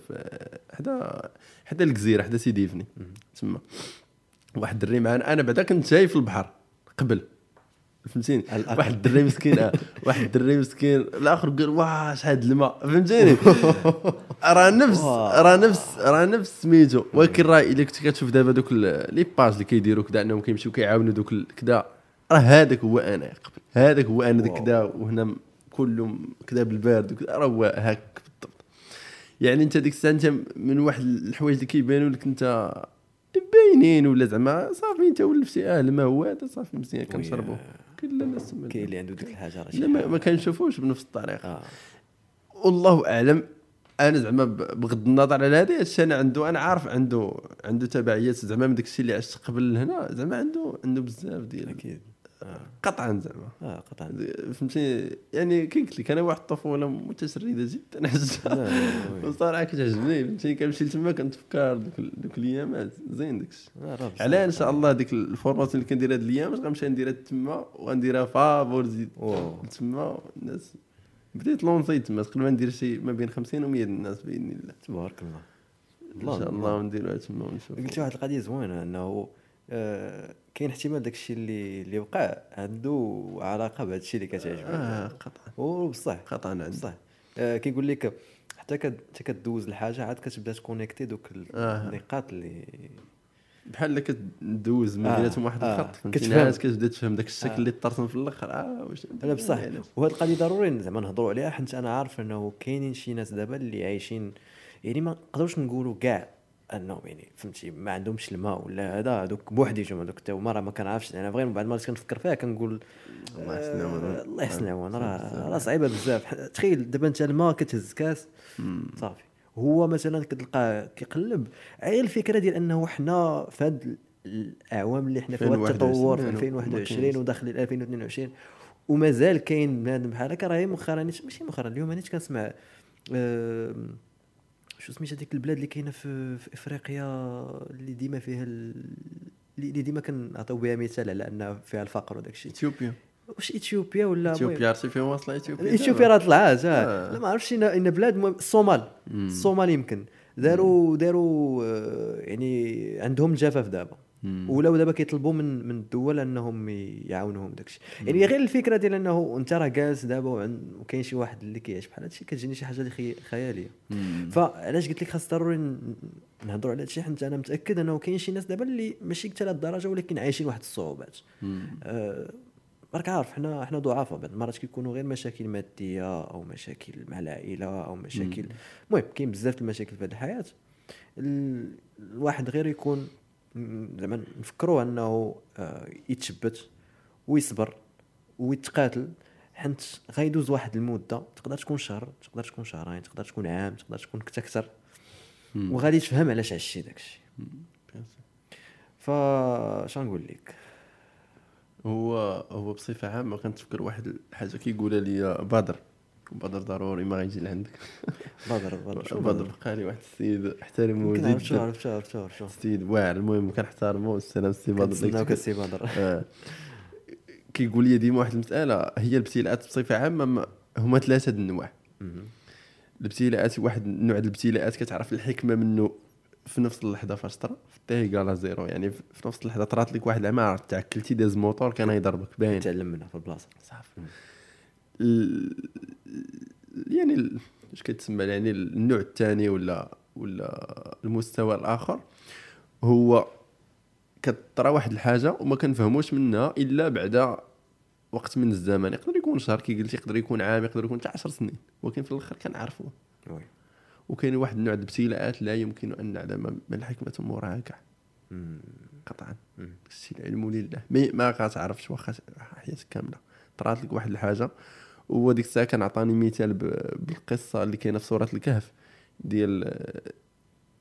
حدا الجزيره حدا سيدي يفني تما واحد الدري معانا. انا بعدا كنت جاي في البحر قبل فهمتيني واحد الدري مسكين واحد الدري مسكين الاخر قال واه شحال الماء فهمتيني راه نفس سميتو. ولكن راه الا كنت كتشوف دابا دوك لي باج اللي كيديروا كدا انهم كيمشيو كيعاونوا دوك كدا راه هذاك هو انا قبل هذاك هو انا داك كذا وهنا كله كذا بالبارد راه هو هاك بالضبط. يعني انت ديك الساعه انت من واحد الحوايج اللي كيبانوا لك انت باينين ولا زعما صافي انت ولفتي الماء هو هذا صافي مزيان كنشربوه كاين لا ناس كاين اللي عنده ديك الحاجه راه ما كنشوفوش بنفس الطريقه. والله اعلم انا زعما بغض النظر على هذا الشيء انا عنده انا عارف عنده تبعيات زعما من داك الشيء اللي عشت قبل هنا زعما عنده بزاف ديال اكيد قطعا زعما قطعا فهمتي. يعني كي قلت لك انا واحد الطفوله متشرده جدا حتى وصراحه كتعجبني فهمتي كنمشي تما كنتفكر دوك الايامات زين داكشي على ان شاء الله ديك الفورماسيون اللي كندير هاد الايام باش غنمشي نديرها تما وغنديرها فابور زيد تما الناس بديت لونسي تما تقريبا ندير شي ما بين 50 و 100 الناس باذن الله تبارك الله. ان شاء الله نديروها تما ونشوف. قلت واحد القضيه زوينه انه كاين احتمال داكشي اللي وقع عنده علاقه بهذا الشيء اللي كتعجبك قطعا وبصح قطعا عندك بصح كيقول لك حتى كدوز الحاجه عاد كتبدا تكونيكتي دوك النقاط اللي بحال اللي كتدوز من بيناتهم واحد الخط كتفهم كتبدا تفهم داك الشكل اللي طرتم في الاخر واش انا بصح. وهاد القضيه ضروري زعما نهضروا عليها حيت انا عارف انه كاينين شي ناس دابا اللي عايشين يعني ما نقدروش نقولوا كاع انه يعني فهمتي ما عندهمش الماء ولا هذا هذوك بوحديهم هذوك حتى هما راه ما كنعرفش انا يعني غير من بعد ما كنفكر فيها كنقول الله يسلمك الله يسلمك راه صعيبه بزاف. تخيل دابا انت الماء كتهز كاس صافي هو مثلا كتلقى كيقلب عيل الفكره ديال انه حنا في هاد الاعوام اللي حنا في التطور في 2021 وداخل 2022 ومازال كاين بنادم بحال هكا راهي مؤخرا ماشي مؤخرا اليوم انا كنسمع شو سميتها ديك البلاد اللي كاينه في افريقيا اللي ديما فيها اللي ديما كنعطيو بها مثال على ان فيها الفقر وداك الشيء اثيوبيا واش اثيوبيا ولا اثيوبيا عرفتي فين واصله اثيوبيا راه طلعات لا ما عرفتش ان بلاد الصومال يمكن داروا يعني عندهم جفاف دابا ولاو دابا كيطلبوا من الدول انهم يعاونوهم داكشي يعني غير الفكره ديال انه انت راه جالس دابا وكاين شي واحد اللي كيعيش بحال هادشي كتجيني شي حاجه اللي خياليه. فعلاش قلت لك خاص ضروري نهضروا على هادشي حيت انا متاكد انه كاين شي ناس دابا اللي ماشي حتى لهاد الدرجه ولكن عايشين واحد الصعوبات برك عارف حنا ضعفاء بعض المرات كيكونوا غير مشاكل ماديه او مشاكل مع العائله او مشاكل المهم كاين بزاف المشاكل في هاد الحياه الواحد غير يكون زعما نفكروا انه يتثبت ويصبر ويتقاتل حيت غيدوز واحد المده تقدر تكون شهر تقدر تكون شهرين تقدر تكون عام تقدر تكون اكثر وغادي تفهم علاش هادشي داكشي. فاش نقول لك هو بصفه عامه كنتفكر واحد الحاجه كيقولها لي بدر ضروري ما غيجي لعندك بدر بقالي واحد السيد احترمه جدا شهر السيد واعر المهم كنحترمه والسلام السي بدر كيقول لي ديما واحد المساله، هي الابتلاءات بصفه عامه هما ثلاثه الانواع. الابتلاءات، واحد النوع الابتلاءات كتعرف الحكمه منه في نفس اللحظه فاش طرا حتى هي على زيرو، يعني في نفس اللحظه طرات لك واحد العماره تعكلتي داز الموتور كان غيضربك باين، تعلم منها في البلاصه صافي. يعني اش كتسمى، يعني النوع الثاني ولا المستوى الاخر هو كتطرى واحد الحاجه وما كنفهموش منها الا بعد وقت من الزمن، يقدر يكون شهر كي قلتي، يقدر يكون عام، يقدر يكون حتى 10 سنين، ولكن في الاخر كنعرفوه. وكاين واحد النوع ديال الابتلاءات لا يمكن ان نعلم ما الحكمه موراها كاع قطعا، بس العلم لله، ما كتعرفش واخا حياتك كامله طرات لك واحد الحاجه. وديك الساعه كان عطاني مثال بالقصه اللي كاينه في سوره الكهف ديال،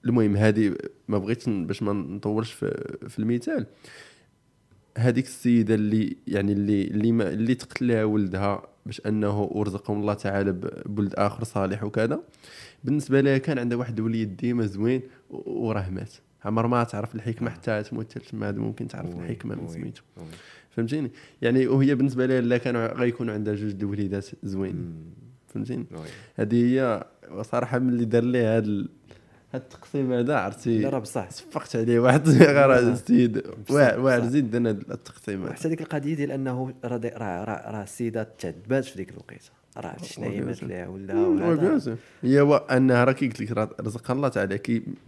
المهم هذه ما بغيتش باش ما نطولش في المثال. هذيك السيده اللي يعني اللي تقتلها ولدها باش انه ارزقهم الله تعالى بولد اخر صالح وكذا، بالنسبه لها كان عندها واحد الوليد ديما زوين وراه مات، عمر ما تعرف الحكمه حتى تموت تما، ممكن تعرف الحكمه من سميتو، فهمتيني؟ يعني وهي بالنسبه لها لا كانوا غيكونوا عندها جوج د الوليدات زوين، فهمتيني؟ هذه هي صراحه من اللي دار لي هاد التقسيم هذا، عرفتي؟ لا راه بصح صفقت عليه واحد غير السيد واعر زيد درنا التقسيم. حتى ديك القضيه ديال انه راه السيده تعذبات في ديك الوقيته، راه شناهي مثلها ولا هي انها راه كي قلت لك راه رزقها الله تعالى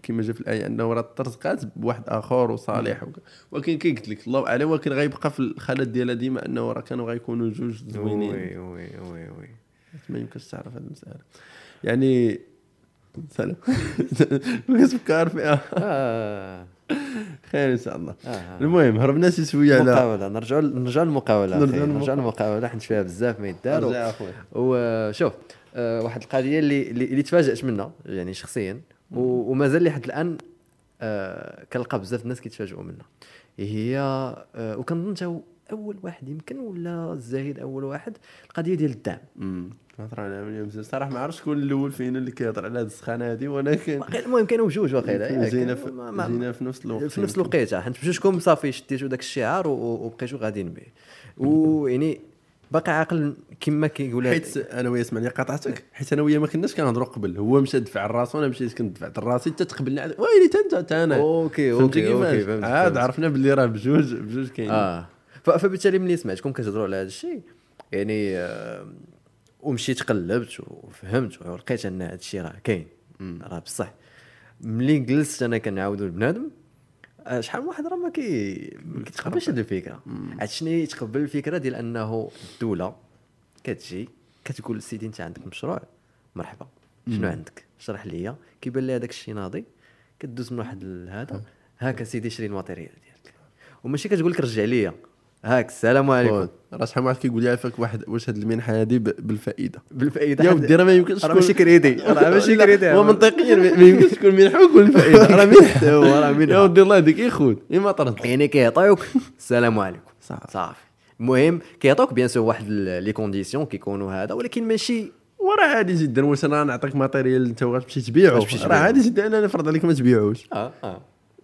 كيما جا في الايه انه راه ترزقات بواحد اخر وصالح، ولكن كي قلت لك الله اعلم، ولكن غيبقى في الخلات ديالها ديما انه راه كانوا غيكونوا جوج زوينين. وي وي وي وي ما يمكنش تعرف هذه المساله، يعني سلام بغيت نفكر فيها خير ان شاء الله. المهم هربنا شي شويه على المقاوله، نرجعوا للمقاوله، حيت فيها بزاف ما يدار. وشوف واحد القضيه اللي تفاجات منها يعني شخصيا، ومازال لحد الان كنلقى بزاف الناس كيتفاجئوا منها، هي وكنظن انت اول واحد يمكن ولا الزاهد اول واحد، القضيه ديال الدعم. كنهضر على اليوم صراحه ما عرفتش شكون الاول فينا اللي كيهضر على هذه السخانه هذه، ولكن المهم كانوا بجوج واقيلا، جينا في نفس الوقت، حيت بجوجكم صافي شديتوا داك الشعار وبقيتوا غاديين به، ويعني باقي عاقل كما كيقولوا. حيت انا ويا اسمعني قطعتك، حيت انا ويا ما كناش كنهضروا قبل، هو مشى دفع راسو وانا مشيت كندفع راسي حتى تقبلنا، ويلي حتى انا اوكي فهمت، عاد عرفنا باللي راه بجوج كاينين. فبالتالي ملي سمعتكم كتهضروا على هذا الشيء يعني ومشيت قلبت وفهمت ولقيت ان هذا الشيء راه كاين، راه بصح ملي جلست انا كنعاودو لبنادم شحال من واحد راه ما كيتقبلش هذه الفكره. عاد شنو يتقبل الفكره ديال انه الدوله كتجي كتقول السيدي انت عندك مشروع، مرحبا شنو عندك اشرح لي، كيبان لي هذاك الشيء ناضي كدوز من واحد هذا، هاك سيدي شري الماتيريال ديالك، وماشي كتقول لك رجع ليا هاك السلام عليكم. راه شحال من واحد كيقول لي فاك واحد واش هاد المنحه هادي بالفائده يا ودي، راه ما يمكنش، راه ماشي كريدي، هو منطقيا ما يمكنش تكون منحه وتكون الفائده، راه منحه هو راه منحه يا ودي، الله يديك يخود ايما طرد، يعني كيعطيوك السلام عليكم صافي. المهم كيعطوك بيان سور واحد لي كونديسيون كيكونوا هذا، ولكن ماشي، وراه عادي جدا واش انا نعطيك ماتيريال انت غتمشي تبيعو، راه عادي جدا انا نفرض عليك ما تبيعوش،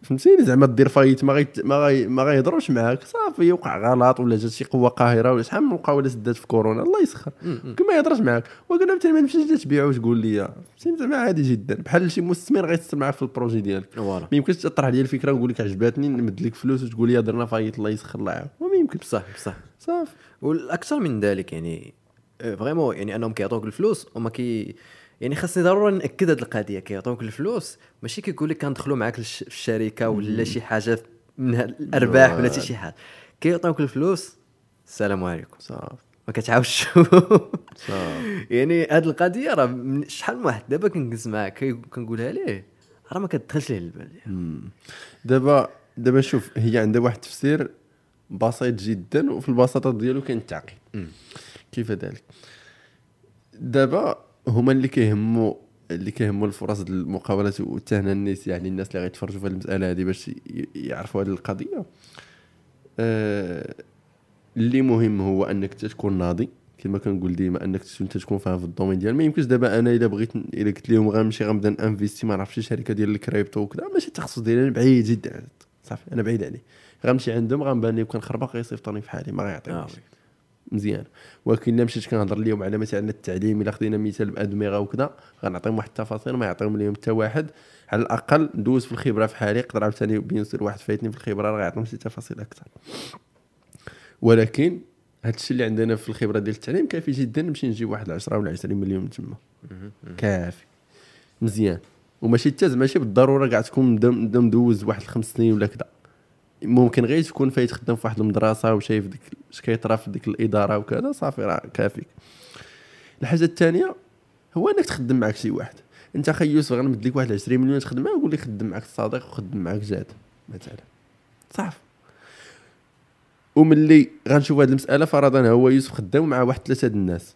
فهمتيني؟ زعما دير فايت ما غيهضروش معاك صافي، وقع غلط ولا جات شي قوه قاهره ولا شحال من مقاوله سدات في كورونا الله يسخر، كما يهضرش معاك وقلنا مثلا ما نمشيش تبيعو وتقول لي، فهمتي؟ زعما عادي جدا بحال شي مستثمر غيستثمر معاك في البروجي ديالك، ما يمكنش تطرح لي الفكره ونقول لك عجباتني نمد لك فلوس وتقول لي درنا فايت الله يسخر الله يعاون، وما يمكن. بصح صافي. والاكثر من ذلك يعني فريمون يعني انهم كيعطوك الفلوس وما كي، يعني خاصني ضروري ناكد هذه القضيه، كيعطوك الفلوس ماشي كيقول لك كندخلوا معاك في الشركه ولا شي حاجه من الارباح ولا شي حاجه، كيعطوك الفلوس السلام عليكم صافي، ما كتعاودش صافي. يعني هذه القضيه راه شحال من واحد دابا كنجلس معاه كنقولها ليه راه ما كتدخلش ليه البال. دابا شوف، هي عندها واحد التفسير بسيط جدا وفي البساطه ديالو كاين التعقيد. كيف ذلك؟ دابا هما اللي كيهموا الفرص ديال المقاولات والتهنئه الناس، يعني الناس اللي غيتفرجوا في المساله هذه باش يعرفوا هذه القضيه. اللي مهم هو انك تكون ناضي، كما كنقول ديما انك تكون فاهم في الدومين ديال، ما يمكنش دابا انا الا قلت لهم غنمشي غنبدا انفيستي ما نعرفش شركه ديال الكريبتو وكذا، ماشي التخصص ديالي، بعيد جدا صافي انا بعيد عليه. غنمشي عندهم غنبان لي كنخربق غيصيفطوني في حالي ما غيعطينيش مزيان. ولكن الا مشيت كنهضر لهم على مثلا التعليم، الا خدينا مثال بادمغه وكذا غنعطيهم واحد التفاصيل ما يعطيهم لهم حتى واحد. على الاقل ندوز في الخبره في حالي، يقدر عاوتاني بين سير واحد فايتني في الخبره راه غيعطيهم شي تفاصيل اكثر. ولكن هذا الشيء اللي عندنا في الخبره ديال التعليم كافي جدا نمشي نجيب واحد 10 ولا 20 مليون من تما كافي مزيان. وماشي حتى ماشي بالضروره كاع تكون مدوز واحد 5 سنين ولا كذا، ممكن غير تكون فايت خدام في واحد المدرسه وشايف ديك اش كيطرا في ديك الاداره وكذا صافي راه كافيك. الحاجه الثانيه هو انك تخدم معك شي واحد. انت خي يوسف غنمد لك واحد 20 مليون تخدم معاه، وقول لي خدم معك الصديق وخدم معك جاد مثلا صافي. وملي غنشوف هذه المساله فرضا هو يوسف خدام مع واحد 3 ديال الناس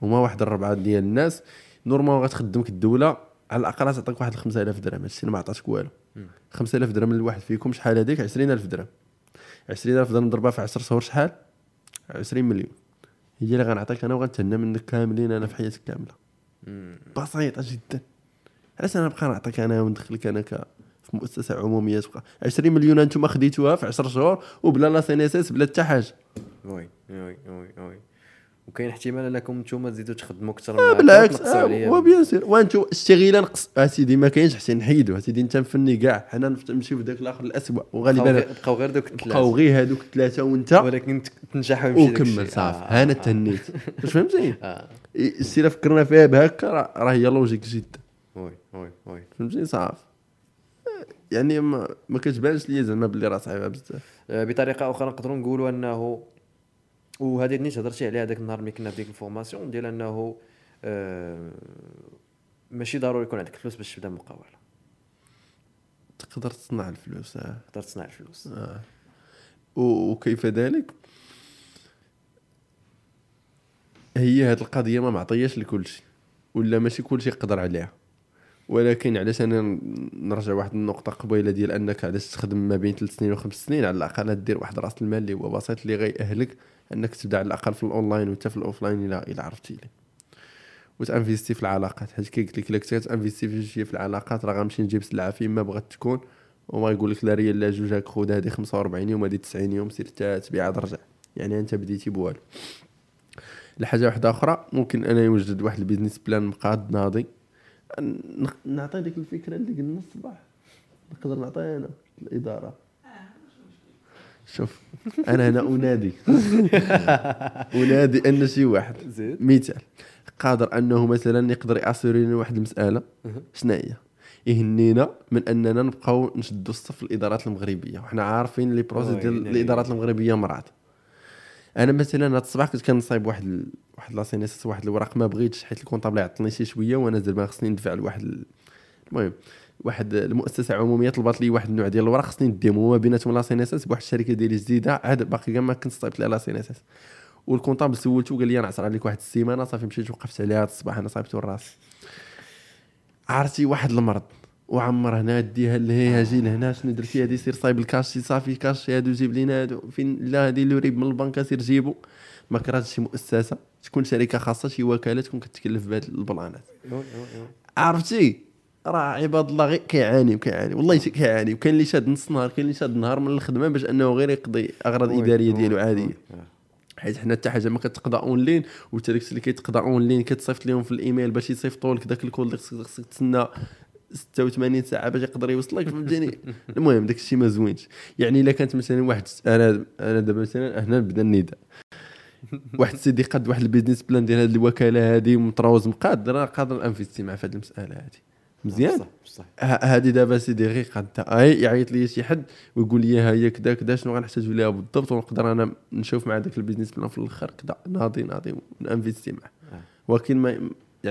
وما واحد 4 ديال الناس، نورمال غتخدمك الدوله على الاقل تعطيك واحد 5000 درهم. هادشي ما عطاتك والو. 5000 درهم لواحد فيكم شحال هذيك 20000 درهم. 20000 درهم ضربها في 10 شهور شحال 20 مليون هي اللي غنعطيك انا وغنتهنى منك كاملين انا في حياتك كامله. بسيطه جدا. علاش انا نبقى نعطيك انا وندخلك انا في مؤسسه عموميه تبقى 20 مليون انتم خديتوها في 10 شهور وبلا لا سينيسيس بلا حتى حاجه. وي وي وي وي. وكاين احتمال انكم نتوما تزيدوا تخدموا اكثر من بالعكس وبيان سير. وانتم الشغيله نقص اسيدي ما كاينش حتى نحيدو اسيدي انت مفني كاع. حنا نمشيو في داك الاخر الاسوء وغالبا بقاو غير دوك الثلاثه وانت ولكن تنجحوا يمشي وكمل صافي. انا تهنيت واش فهمتي السيره فكرنا فيها بهكا راه هي لوجيك جدا. وي وي وي فهمتي صافي. يعني ما كتبانش ليا زعما بلي راه صعيبه بزاف. بطريقه اخرى نقدروا نقولوا انه وهذه اللي هضرتي عليها داك النهار ملي كنا في ديك الفورماسيون ديال انه ماشي ضروري يكون عندك فلوس باش تبدا مقاوله. تقدر تصنع الفلوس تقدر تصنع الفلوس وكيف ذلك. هي هذه القضيه ما معطياش لكلشي ولا ماشي كلشي يقدر عليها. ولكن علاش انا نرجع واحد النقطه قبيله ديال انك علاش تخدم ما بين 3 سنين و5 سنين على الاقل دير واحد راس المال اللي هو بسيط اللي غيأهلك انك تبدا على الاقل في الاونلاين وتا في الاوفلاين الى عرفتي لي وتانفيستي في العلاقات. حيت كي قلت لك الا كنتي تانفيستي في العلاقات راه غنمشي نجيب سلعه فين ما بغات تكون وما يقول لك لا ريال لا جوج هاك خذ هذه 45 يوم هذه 90 يوم سير تبيعها ترجع. يعني انت بديتي بوالو. الحاجه واحده اخرى ممكن انا يوجد واحد البيزنس بلان مقاد ناضي نعطي ديك الفكره اللي قلنا الصباح نقدر نعطيها انا الاداره. شوف انا هنا انادي ان شي واحد مثال قادر انه مثلا يقدر ياسوري لنا واحد المساله شنو هي يهنينا من اننا نبقاو نشدوا الصف الادارات المغربيه وحنا عارفين لي بروسيس ديال الادارات المغربيه مرات. انا مثلا هاد الصباح كنت كنصايب واحد لاسينيس واحد الوراق ما بغيتش حيت الكونطابل عطلني شي شويه وانا زعما خصني ندفع لواحد المهم واحد المؤسسه عموميه طلبات لي واحد النوع ديال الوراق خصني نديمو ما بيناتهم لاسينيس بواحد الشركه ديالي جديده عاد باقي كاع ما كنت صايبت لها لاسينيس. والكونطابل سولته قال لي انا عصر عليك واحد السيمانه صافي مشيت وقفت عليها هاد الصباح انا صايبته الراس. عرفتي واحد المرض وعمر هنا ديها لهي هاجي لهنا شنو درتي هادي سير صايب الكاشي صافي كاش هادو جيب لينا هادو فين لا هادي اللي ريب من البنكه سير جيبو. ما كرهتش شي مؤسسه تكون شركه خاصه شي وكاله تكون كتكلف بهاد البلانات. عرفتي راه عباد الله غير كيعاني والله كيعاني. وكاين اللي شاد نص نهار كاين اللي شاد نهار من الخدمه باش انه غير يقضي اغراض اداريه ديالو عاديه. حيت حنا حتى حاجه ما كتقضى اونلاين وتا داكشي اللي كيتقضى اونلاين كتصيفط لهم في الايميل باش يصيفطوا لك داك الكود اللي خصك تسنى 86 ساعه باش يقدر يوصلك فهمتيني. المهم داك الشيء ما زوينش. يعني الا كانت مثلا واحد انا دابا مثلا هنا بدا النداء واحد سيدي قد واحد البيزنس بلان ديال هذه الوكاله هذه متروز مقاد راه قادر انفيستي مع في هذه المساله هذه مزيان. هذه دابا سيدي غير قد يعيط لي شي حد ويقول لي ها هي كذا كذا شنو غنحتاج ليها بالضبط ونقدر انا نشوف مع داك البيزنس بلان في الاخر كذا ناضي ونانفيستي معاه. ولكن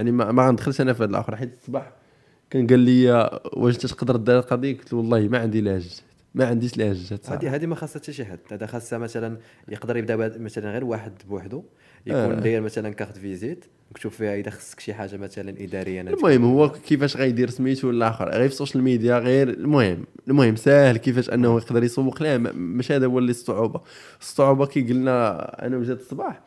ما غندخلش انا في هذا الاخر. حيت الصباح كان قال لي واش انت تقدر دير القضيه قلت له والله ما عنديش لا حجه. هذه ما خاصها حتى شي حد. هذا خاصها مثلا يقدر يبدا مثلا غير واحد بوحده يكون داير مثلا كارت فيزيت مكتوب فيها اذا خصك شي حاجه مثلا اداريه. المهم هو كيفاش غيدير سميتو الاخر غير في السوشيال ميديا غير المهم ساهل كيفاش انه يقدر يسوق لها. ماشي هذا هو اللي الصعوبه كي قلنا انا وجات الصباح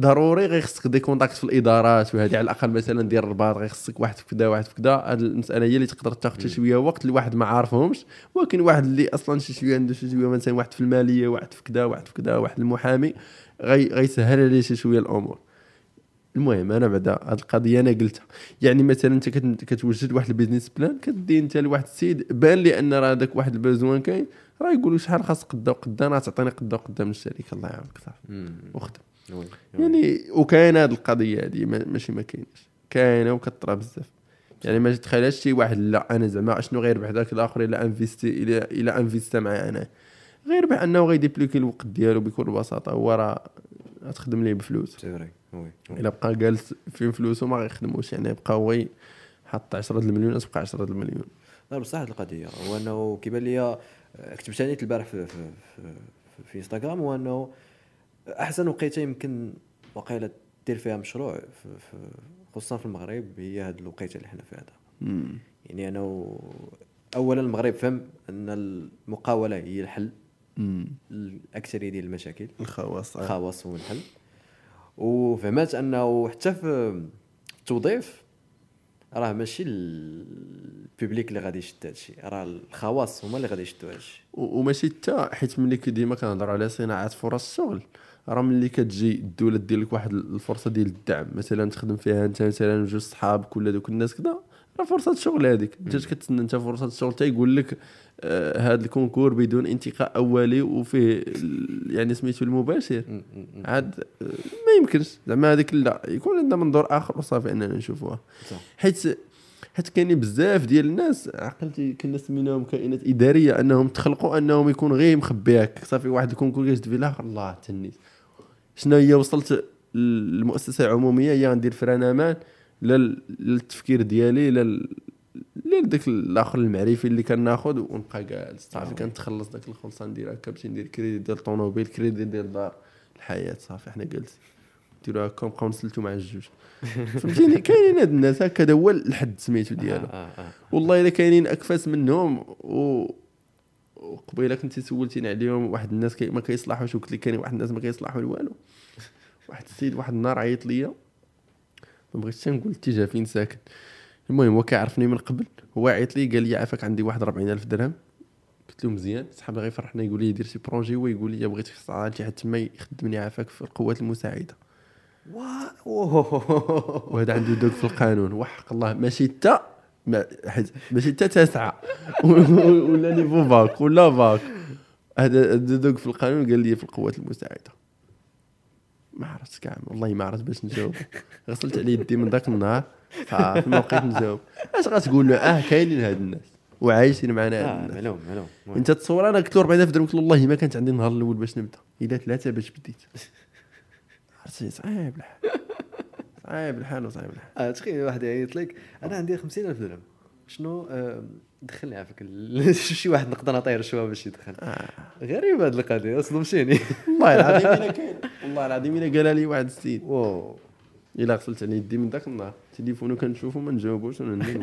ضروري غير خصك دي كونتاكت في الادارات وهذه، على الاقل مثلا دير الرباط، غير خصك واحد في كذا واحد في كذا. هذه المساله هي اللي تقدر تاخذ شويه وقت لواحد ما عارفهمش، ولكن واحد اللي اصلا شويه عنده شويه مثلا واحد في الماليه واحد في كذا واحد في كذا واحد المحامي غيسهل عليه شويه الامور. المهم انا بعدا هذه القضيه انا قلتها، يعني مثلا انت كتوجد واحد البيزنس بلان كدير انت لواحد السيد بان لي ان راه داك واحد البازوان كاين، راه يقولوا شحال خاص قدا وقدا، انا تعطيني قدا وقدا من الشركه الله يعاونك صافي وخدم. يعني وكاين هذه القضيه هذه ماشي ما كاينش، كاينه وكثر بزاف. يعني ما تخيلش شي واحد لا انا زعما اشنو غيربح ذاك الاخر الا انفيستي الى انفيستا معايا، انا غيربح انه غيديبليكي الوقت ديالو بكل بساطه، هو راه غتخدم ليه بفلوس تيري الا بقى جالس فين فلوسه ما غيخدموش، يعني يبقى هو حط 10 المليون تبقى 10 المليون. لا بصح هذه القضيه هو انه كيبان ليا كتبت انا البارح في انستغرام، هو انه احسن وقيته يمكن وقيله دير فيها مشروع خصوصا في المغرب هي هذه الوقيته اللي حنا فيها هذا. يعني انا اولا المغرب فهم ان المقاوله هي الحل الاكثريه ديال المشاكل، الخواص هو الحل، وفهمت انه حتى في التوظيف راه ماشي البوبليك اللي غادي يشد هادشي، راه الخواص هما اللي غادي يشدوا هادشي. وماشي حتى حيت ملي ديما كنهضر على صناعه فرص الشغل، راه ملي كتجي الدوله دير لك واحد الفرصه ديال الدعم مثلا تخدم فيها انت مثلا جوج صحابك ولا دوك الناس كذا، راه فرصه الشغل هذيك انت كتسنى انت فرصه الشغل حتى يقول لك هذا الكونكور بدون انتقاء اولي وفيه يعني سميتو المباشر. عاد ما يمكنش زعما هذيك، لا يكون عندنا منظور اخر وصافي اننا نشوفوها، حيت كاينين بزاف ديال الناس عقلتي كنا سميناهم كائنات اداريه، انهم تخلقوا انهم يكون غير مخبياك صافي واحد الكونكور كيجد في الاخر الله تنيت شنو هي. وصلت المؤسسه العموميه هي غندير فرانامان للتفكير ديالي لداك الاخر المعرفي اللي كناخذ ونبقى جالس صافي كنتخلص داك الخلصه نديرها كابتي، ندير كريدي ديال الطونوبيل كريدي ديال الدار الحياه صافي حنا جالسين نديرو هكا نبقاو نسلتو مع الجوج فهمتيني. كاينين هاد الناس هكا هذا هو الحد سميتو ديالو والله الا كاينين اكفاس منهم. وقبيله كنت سولتيني عليهم واحد الناس ما كيصلحوش، وقلت لك كاين واحد الناس ما كيصلحوا لوالو. واحد السيد واحد النهار عيط ليا ما بغيتش نقول الاتجاه فين ساكن، المهم هو كيعرفني من قبل، هو عيط لي قال لي عافاك عندي واحد 40000 درهم. قلت له مزيان، صاحبي غير فرحنا يقول لي دير شي بروجي، هو يقول لي بغيت خصعه شي حد تما يخدمني عافاك في القوات المساعده. وهذا عنده دوك في القانون وحق الله، ماشي حتى ماشي حتى تسعه ولا نيفو باك ولا باك، هذا دوك في القانون قال لي في القوات المساعده. ما عرفتش كاع والله ما عرفت باش نجاوب، غسلت على يدي من داك النهار صافي ما بقيت نجاوب. اش غتقول له؟ كاينين هاد الناس وعايشين معنا هاد الناس. انت تصور انا قلت له 40000 درهم، قلت له والله ما كانت عندي النهار الاول باش نبدا، الا ثلاثه باش بديت. عرفتي صعيب الحال، صعيب الحال وصعيب الحال. تخيل واحد يعيط لك انا عندي 50000 درهم شنو دخل عافاك شي واحد نقدر نعطيه رشوه باش يدخل. غريبه هاد القضيه صدمتيني والله العظيم. انا كاين والله العظيم الا قال لي واحد السيد واو الا غسلت على يدي من داك النهار تليفونه كنشوفو ما نجاوبوش انا نديرو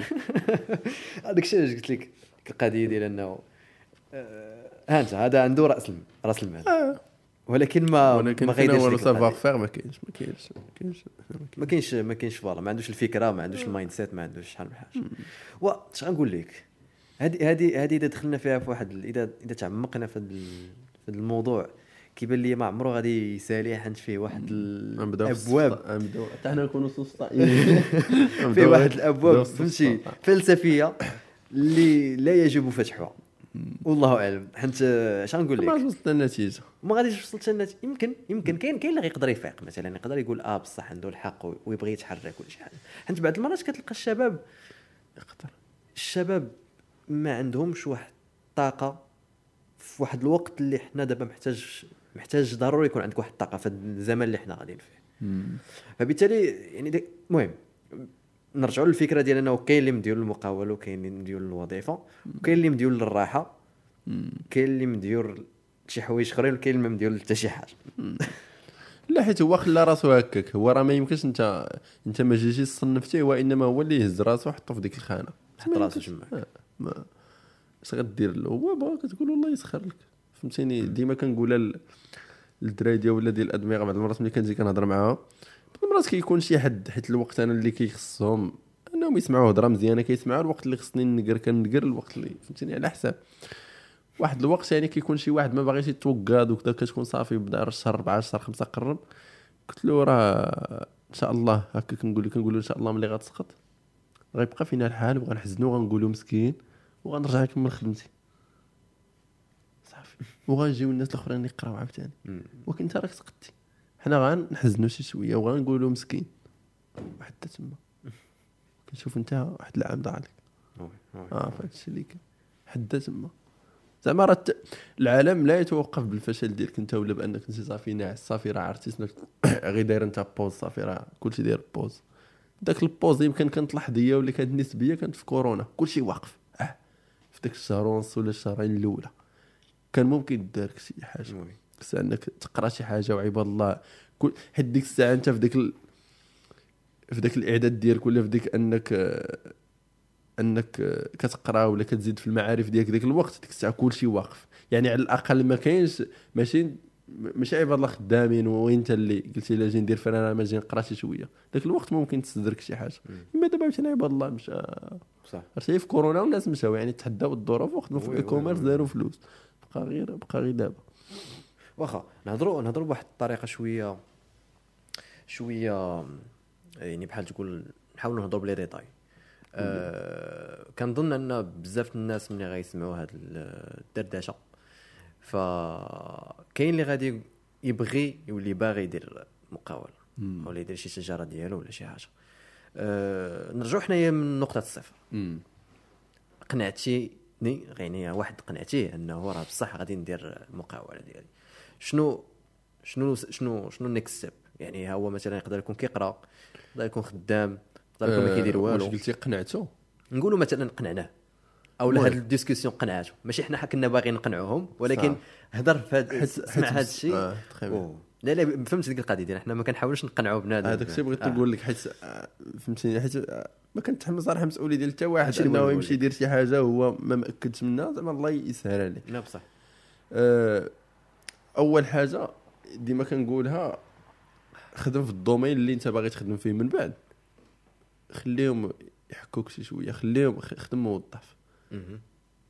هذاك الشيء. علاش قلت لك القضيه ديال انه هانت هذا عنده راس المال ولكن ما غيديرش سافوار فير، ما كاينش فوالا، ما عندوش الفكره، ما عندوش المايند سيت، ما عندوش شحال من حاجه. واش غنقول لك هذه اذا دخلنا فيها في واحد اذا تعمقنا في هذا الموضوع كيبان لي ما عمره غادي يسالي حنت فيه واحد الابواب حتى حنا نكونوا سطائيين في واحد الابواب فهمتي فلسفيه اللي لا يجب فتحها والله اعلم. حنت اش غنقول لك ما غاديش توصل النتيجه، ما غاديش توصل النتيجه. يمكن كاين اللي غيقدر يفيق مثلا، يقدر يقول بصح عنده الحق ويبغي يتحرك ولا شي حاجه. حنت بعض المرات كتلقى الشباب ما عندهمش واحد الطاقه في واحد الوقت اللي حنا دابا محتاج ضروري يكون عندك واحد الطاقه في الزمن اللي حنا غاديين فيه. فبالتالي يعني المهم نرجعوا للفكره ديال انه كاين اللي مديول المقاوله، وكاين اللي مديول الوظيفه، وكاين اللي مديول للراحه، كاين اللي مديول شي حوايج اخرين، وكاين اللي مديول حتى شي حاجه. لا حيت هو خلى راسو هكاك، هو راه ما يمكنش انت ما جيتي تصنفتيه، وانما هو اللي يهز راسو حطو في ديك الخانه، حط راسو جمعك اش غدير له؟ هو باغا كتقول والله يسخر لك فهمتيني. ديما كنقولها للدراري ديالي ولا ديال الادمغه بعض المرات ملي كنجي كنهضر معاها بعض المرات كيكون شي حد حيت الوقت انا اللي كيخصهم انهم يسمعوا هضره مزيانه كيسمعوا الوقت اللي خصني نقر كنقر الوقت اللي فهمتيني على حساب واحد الوقت يعني كيكون شي واحد ما باغيش يتوكاد وكذا كتكون صافي بدا شهر 4 شهر 5 قرب قلت له راه ان شاء الله هكا كنقول ان شاء الله ملي غتسقط غيبقى فينا الحال وغنحزنوا وغنقولوا مسكين وغنرجع نكمل خدمتي صافي وغنجيو الناس الاخرين يقراو عاوتاني ولكن انت راك سقطتي حنا غنحزنوا شي شويه وغنقولوا مسكين حتى تما كنشوف انت واحد العام ضاع لك فهادشي اللي كان حتى تما زعما راه العالم لا يتوقف بالفشل ديالك انت ولا بانك انت صافي ناعس صافي راه عرفتي شنو غير داير انت بوز صافي راه كلشي داير بوز داك البوز يمكن كانت لحظيه ولا كانت نسبيه كانت في كورونا كلشي واقف في داك الشهر ونص ولا الشهرين الاولى كان ممكن دار شي حاجه بس انك تقرا شي حاجه وعباد الله حيت ديك الساعه انت في داك في داك الاعداد ديالك ولا في ديك انك كتقرا ولا كتزيد في المعارف ديالك داك الوقت ديك الساعه كلشي واقف يعني على الاقل ما كاينش ماشي عباد الله خدامين وانت اللي قلتي لا جي ندير برنامج نقرا شي شويه داك الوقت ممكن تستدرك شي حاجه اما دابا مشينا عباد الله مشى صح عرفتي في كورونا والناس مشاو يعني تحداو الظروف وخدموا في الكوميرس داروا فلوس بقى غير دابا واخا نهضروا بواحد الطريقه شويه يعني بحال تقول نحاولوا نهضروا بلي ديتاي كنظن ان بزاف الناس ملي غيسمعوا هاد الدردشه فكاين اللي غادي يبغي واللي باغي يدير مقاوله ولا يدير شي تجاره ديالو ولا شي حاجه نرجعوا حنايا من نقطه الصفر قنعتيني يعني واحد قنعتيه انه راه بصح غادي ندير المقاوله ديالي شنو النيكست ستيب يعني هو مثلا يقدر يكون كيقرا يقدر يكون خدام يقدر يكون ما كيدير والو واش قلتي قنعته نقولوا مثلا قنعناه اولا هاد الديسكسيون قنعاتو ماشي حنا كنا باغيين نقنعوهم ولكن هضر سمع هذا الشيء لا فهمت ديك القضيه ديالنا حنا ما كنحاولوش نقنعوا بنادم هذاك الشيء بغيت نقول لك حيت فهمتيني حيت ما كنتحمس راه مسؤوليه ديال حتى واحد انه يمشي يدير شي حاجه هو ما ماكدش منها زعما الله يسهل عليه لا بصح اول حاجه ديما كنقولها خدم في الدومين اللي انت باغي تخدم فيه من بعد خليهم يحكوك شي شويه خليهم خدم موظف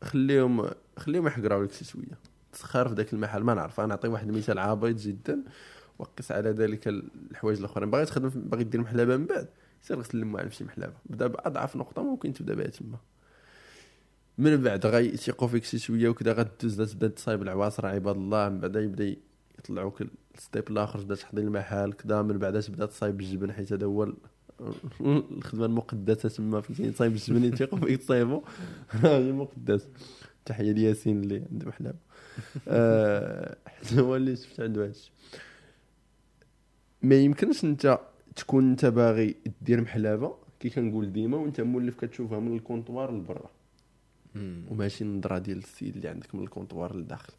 خليهم يحقراو لك شي شويه تسخر في داك المحل ما نعرف انا نعطي واحد المثال عابط جدا وقس على ذلك الحوايج الاخرين باغي تخدم باغي دير محلبه من بعد سير غسل المعلم شي محلبه بدا باضعف نقطه ممكن تبدا بها تما من بعد غيثيقوا فيك شي شويه وكذا غدوز تبدا تصايب العواصر عباد الله من بعد يبدا يطلعوك الستيب الاخر بدا تحضير المحل كذا من بعد تبدا تصايب الجبن حيت هذا هو الخدمه المقدسه تما فين تصايب الجبن يثيقوا فيك تصايبوا راه مقدس تحيه لياسين اللي عنده محلبه حتى هو اللي شفت عنده هادشي ما يمكنش انت تكون انت باغي دير محلبه كي كنقول ديما وانت مولف كتشوفها من الكونطوار لبرا وماشي النظره ديال السيد اللي عندك من الكونطوار للداخل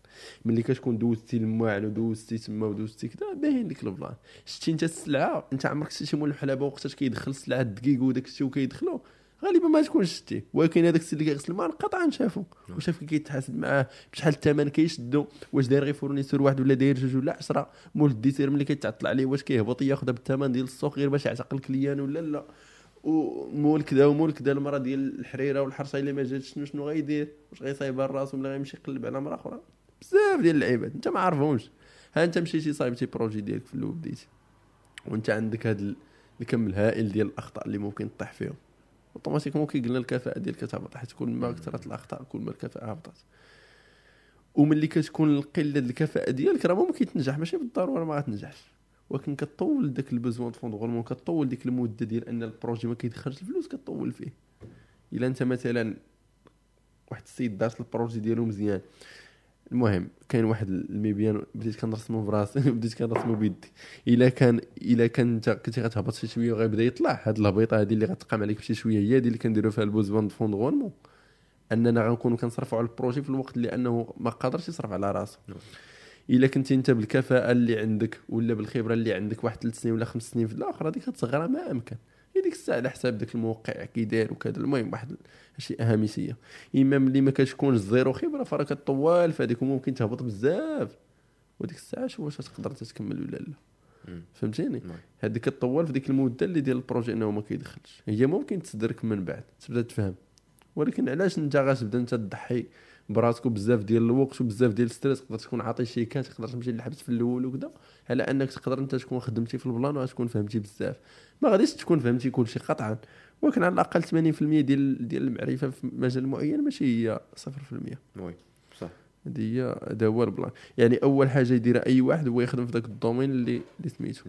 ملي كتكون دوزتي الماعن ودوزتي تما ودوزتي كذا باين لك البلان شتي انت السلعه انت عمرك شتي شي مول محلبه وقتاش كيدخل السلعه الدقيق وداك الشيء وكيدخلو غالبا ما تكونش شتي ولكن هذاك السيد اللي كيغسل الماعن قطعا شافو وشاف كي كيتحاسب معاه بشحال الثمن كيشدو واش داير غير فورنيسور واحد ولا داير جوج ولا 10 مول الديسير ملي كيتعطل عليه واش كيهبط ياخذها بالثمن ديال السوق غير باش يعتقل الكليان ولا لا ومول كذا ومول كذا المره ديال الحريره والحرصه اللي ما جاتش شنو غيدير واش غيصايبها راسو ولا غيمشي يقلب على مرا اخرى بزاف ديال اللعيبات انت ما عارفهمش ها انت مشيتي صايبتي بروجي ديالك في الاول بديتي وانت عندك هذا الكم الهائل ديال الاخطاء اللي ممكن تطيح فيهم اوتوماتيكمون كيقلنا الكفاءه ديالك كتهبط حيت كل ما كثرت الاخطاء كل ما الكفاءه هبطت وملي كتكون قله الكفاءه ديالك راه ممكن تنجح ماشي بالضروره ما غتنجحش ولكن كتطول داك البزوان فون غورمون كتطول ديك المده ديال ان البروجي ما كيدخلش الفلوس كتطول فيه الا انت مثلا واحد السيد دارس البروجي ديالو مزيان المهم كاين واحد المبيان بديت كنرسمو براسي بديت كنرسمو بيدي الا كان انت كنتي غتهبط شي شويه وغيبدا يطلع هاد الهبيطه هادي اللي غتقام عليك بشي شويه هي هادي اللي كنديرو فيها البوزوان فون غورمون اننا غنكونوا كنصرفوا على البروجي في الوقت اللي انه ما قادرش يصرف على راسو الا كنتي انت بالكفاءه اللي عندك ولا بالخبره اللي عندك واحد 3 سنين ولا 5 سنين في الاخر هذيك كتصغر ما امكن هذيك الساعه على حساب داك الموقع كي داير وكذا المهم واحد شيء اهميه اما ملي ما كتكونش زيرو خبره فراه كطوال فهاديك ممكن تهبط بزاف وديك الساعه شوف واش تقدر تكمل ولا لا. فهمتيني؟ هذيك كطول في ديك المده اللي ديال البروجي انه ما كيدخلش، هي ممكن تدرك من بعد تبدا تفهم، ولكن علاش انت غتبدا انت تضحي براسك بزاف ديال الوقت وبزاف ديال الستريس؟ تقدر تكون عاطي شيكات، تقدر تمشي للحبس في الاول وكذا، على انك تقدر انت تكون خدمتي في البلان وغتكون فهمتي بزاف. ما غاديش تكون فهمتي كلشي قطعا، ولكن على الاقل 80% ديال المعرفه في مجال معين ماشي هي 0%. وي صح، هذا هو البلان. يعني اول حاجه يديرها اي واحد هو يخدم في ذاك الدومين اللي سميتو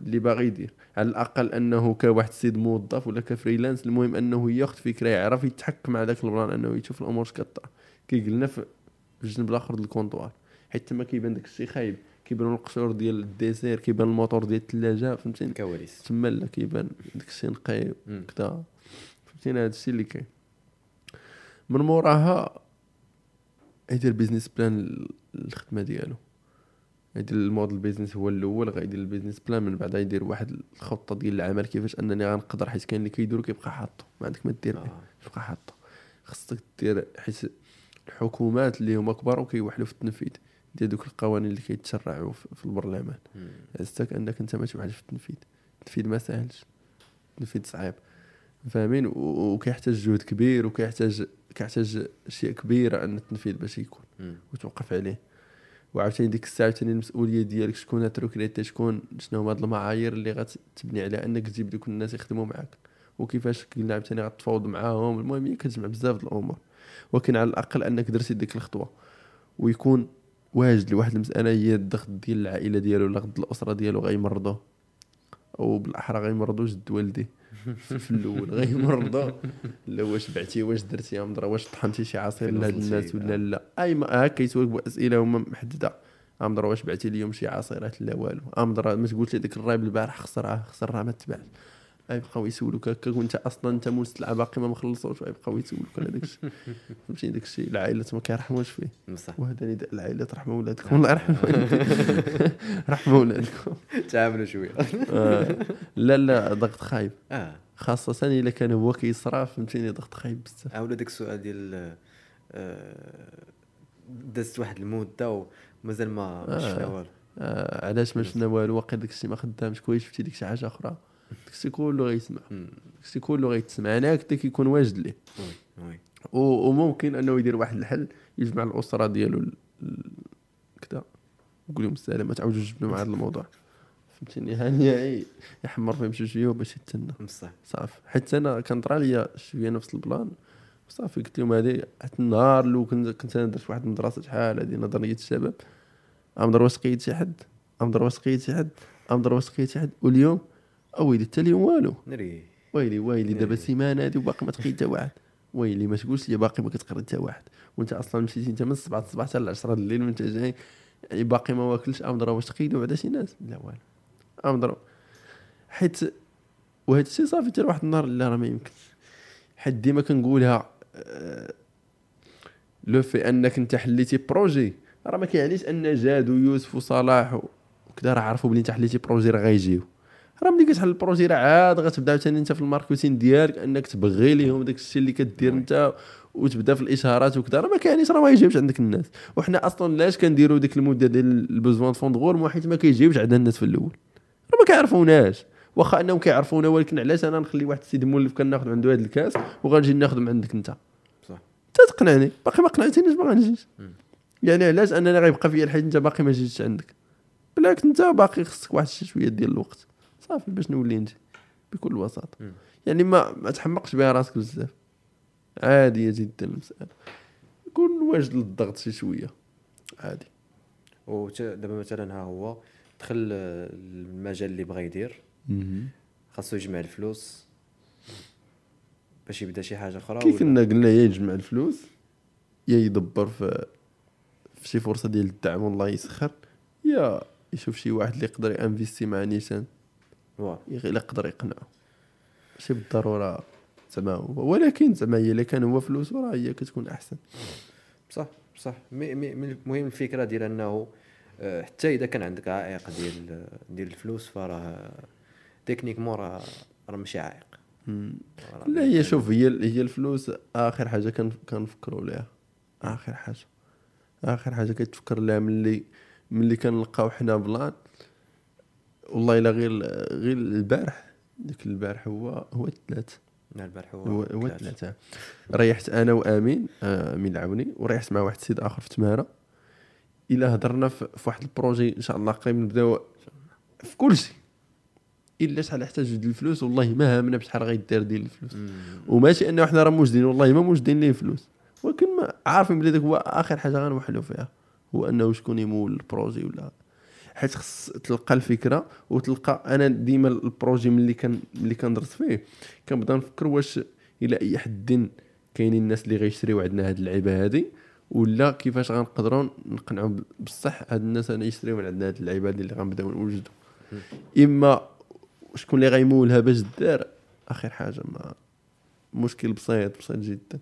اللي باغي يدير، على الاقل انه كواحد السيد موظف ولا كفريلانس، المهم انه ياخذ فكره، يعرف يتحكم على ذاك البلان، انه يشوف الامور شكطه. كيقلنا في الجنب الاخر ديال الكونطوار، حيت تما كيبان داك الشيء خايب، كيبان القشور ديال الديسير، كيبان الموتور ديال الثلاجه، فهمتيني؟ كواليس تما لا كيبان داك الشيء نقي وكذا، فهمتيني؟ هذا الشيء اللي كاين. من موراها يدير بيزنس بلان الخدمه ديالو، يدير الموديل بيزنس هو الاول، غيدير البيزنس بلان، من بعد يدير واحد الخطه ديال العمل كيفاش انني غنقدر، حيت كاين اللي كيديرو كيبقى حاطو، ما عندك ما دير كيبقى حاطو. خصك دير، حيت الحكومات اللي هما كبار وكيوحلوا في التنفيذ ديال دوك القوانين اللي كيتشرعوا في البرلمان، استك انك انت ما توحلش في التنفيذ. التنفيذ ما ساهلش، التنفيذ صعيب، فاهمين؟ وكيحتاج جهد كبير، وكيحتاج شيء كبير ان التنفيذ باش يكون وتوقف عليه. وعاوتاني ديك الساعه ثاني المسؤوليه ديالك شكون هتركريتي، شكون شنو هما هاد المعايير اللي غتبني على انك تجيب دوك الناس يخدموا معاك، وكيفاش قلنا عاوتاني غتفاوض معاهم. المهم هي كتجمع بزاف د الامور، ولكن على الاقل انك درتي ديك الخطوه، ويكون واجد لواحد المساله هي الضغط ديال العائله ديالو ولا ضغط الاسره ديالو، غيمرضوا، او بالاحرى غيمرضوا جد والديه في الاول، غيمرضوا لا واش بعتي، واش درتي يا مضره، واش طحنتي شي عصير لهاد الناس ولا لا، اي ما كيتسولك باسئله هما محدده. امضره واش بعتي اليوم شي عصيرات؟ لا والو. امضره ما تقولش لي ديك الرايب البارح خسرها ما تباعش. غيبقاو يسولوك هكا وانت اصلا انت مستلعب باقي ما مخلصوش، غيبقاو يسولوك على داك الشيء، فهمتي؟ داك الشيء العائله ما كيرحموش فيه. وهذا نداء العائله، ترحموا ولادكم، والله رحموا ولادكم، تعاملوا شويه. لا ضغط خايب، خاصه الا كان هو كيصرف، فهمتيني؟ ضغط خايب بزاف. اولا داك السؤال ديال دازت واحد المده ومازال ما شفنا والو، علاش ما شفنا والو؟ واقع داك الشيء ما خدامش كويس، شفتي ديك شي حاجه اخرى، داكشي كله غيسمع، داكشي كله غيتسمع. انا كنت كيكون واجد ليه، وممكن انه يدير واحد الحل، يجمع الاسره ديالو كذا ويقول لهم السلام، ما تعاودوش تجبدوا مع هذا الموضوع، فهمتيني؟ هاني يحمر فيهم شي شويه باش يتسنى، صافي. حيت انا كنطرا ليا شويه نفس البلان وصافي، قلت لهم هذه حتى النهار اللي كنت انا درت واحد المدرسه شحال هذه نظريه الشباب، امضر وسقيت شي حد، واليوم ويلي حتى اليوم والو، ويلي دابا سيمانه هذه وباقي ما تقيت حتى واحد، ويلي ما تقولش لي باقي ما كتقرا حتى واحد، وانت اصلا مشيتي انت من 7 الصباح حتى ل 10 الليل وانت جاي، يعني باقي ما واكلش. امضره واش تقيدوا بعدا شي ناس؟ لا والو. امضره حيت وهذا الشيء صافي، حتى واحد النهار لا راه ما يمكنش، حيت ديما كنقولها، لو في انك انت حليتي بروجي راه ما كيعنيش ان جاد ويوسف وصلاح وكذا راه عرفوا بلي انت حليتي بروجي، راه غايجيو. راه ملي كتحل البروجي راه عاد غتبدا ثاني انت في الماركتين ديالك انك تبغي ليهم داك الشيء اللي كدير انت، وتبدا في الاشهارات وكذا، راه ما كيعنيش راه ما يجيوش عندك الناس. وحنا اصلا لاش كنديروا ديك المده ديال البوزوان فوند غور؟ حيت ما كيجيوش عندنا الناس في الاول، راه ما كيعرفوناش، واخا انهم كيعرفونا، ولكن علاش انا نخلي واحد السيد مولف كناخذ عنده هذا الكاس وغنجي ناخذ من عندك انت؟ صح، انت تقنعني، باقي ما قنعتنيش ما غنجيش. يعني علاش اننا غيبقى فيا الحال انت باقي ما جيتش عندك؟ بلاك انت باقي خصك واحد شويه ديال الوقت صافي باش نولي نجي بكل بساطه. يعني ما تحمقش بها راسك بزاف، عاديه جدا المساله، كون واجد للضغط شي شويه عادي. ودابا مثلا ها هو دخل المجال اللي بغى يدير، خاصو يجمع الفلوس باش يبدا شي حاجه اخرى. كي كنا قلنا يا يجمع الفلوس يا يدبر في شي فرصه ديال الدعم، والله يسخر، يا يشوف شي واحد اللي يقدر يانفيستي مع نيشان، يغير يقدر يقنعه، ماشي بالضروره زعما، ولكن زعما الا كان هو فلوس راه هي كتكون احسن. بصح المهم الفكره ديال انه حتى اذا كان عندك عائق ديال الفلوس، فراه تكنيكمون راه ماشي عائق. لا هي شوف، هي الفلوس اخر حاجه كنفكروا ليها، اخر حاجه كتفكر لها ملي ملي كنلقاو حنا بلان والله الا غير البارح، ديك البارح هو الثلاث، البارح هو الثلاثه ريحت انا وامين، امين العوني، وريحت مع واحد السيد اخر في تماره. الا هضرنا في واحد البروجي ان شاء الله قريب نبداو في كلشي، الا شحال احتاج د الفلوس والله ما هامنا بشحال غيدير ديال الفلوس. وماشي انه حنا راه موجدين، والله ما موجدين ليه فلوس، ولكن ما عارفين بلي داك هو اخر حاجه غنوحلوا فيها، هو انه شكون يمول البروجي. ولا حيت خص تلقى الفكره وتلقى. انا ديما البروجي ملي كندرس فيه كنبدا نفكر واش الى اي حد كاينين الناس اللي غيشريو عندنا هاد اللعيبه هادي، ولا كيفاش غنقدروا نقنعوا بصح هاد الناس انا يشريو من عندنا هاد اللعيبه هادي اللي غنبداو نوجدوا. اما شكون اللي غيمولها باش دار اخر حاجه، ما مشكل بسيط جدا،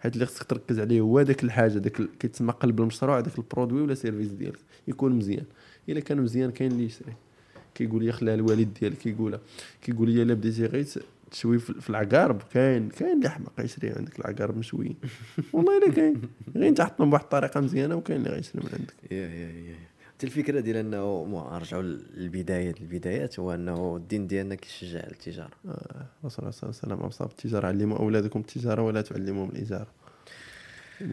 حيت اللي خصك تركز عليه هو داك الحاجه، داك كيتسمى قلب المشروع، داك البرودوي ولا سيرفيس ديالك يكون مزيان. الا كان مزيان كاين اللي يشري، كيقول لي خليها الوالد ديالك، كيقول لي الا بديتي غير تشوي في العقارب، كاين اللي حماق يشري عندك العقارب مشويين والله الا كاين، غير انت حطهم بواحد الطريقه مزيانه وكاين اللي غيشري من عندك. حتى الفكره ديال انه نرجعوا للبدايات هو انه الدين ديالنا كيشجع على التجاره. الرسول صلى الله عليه وسلم أوصى بالتجاره، علموا اولادكم التجاره ولا تعلموهم الاجاره.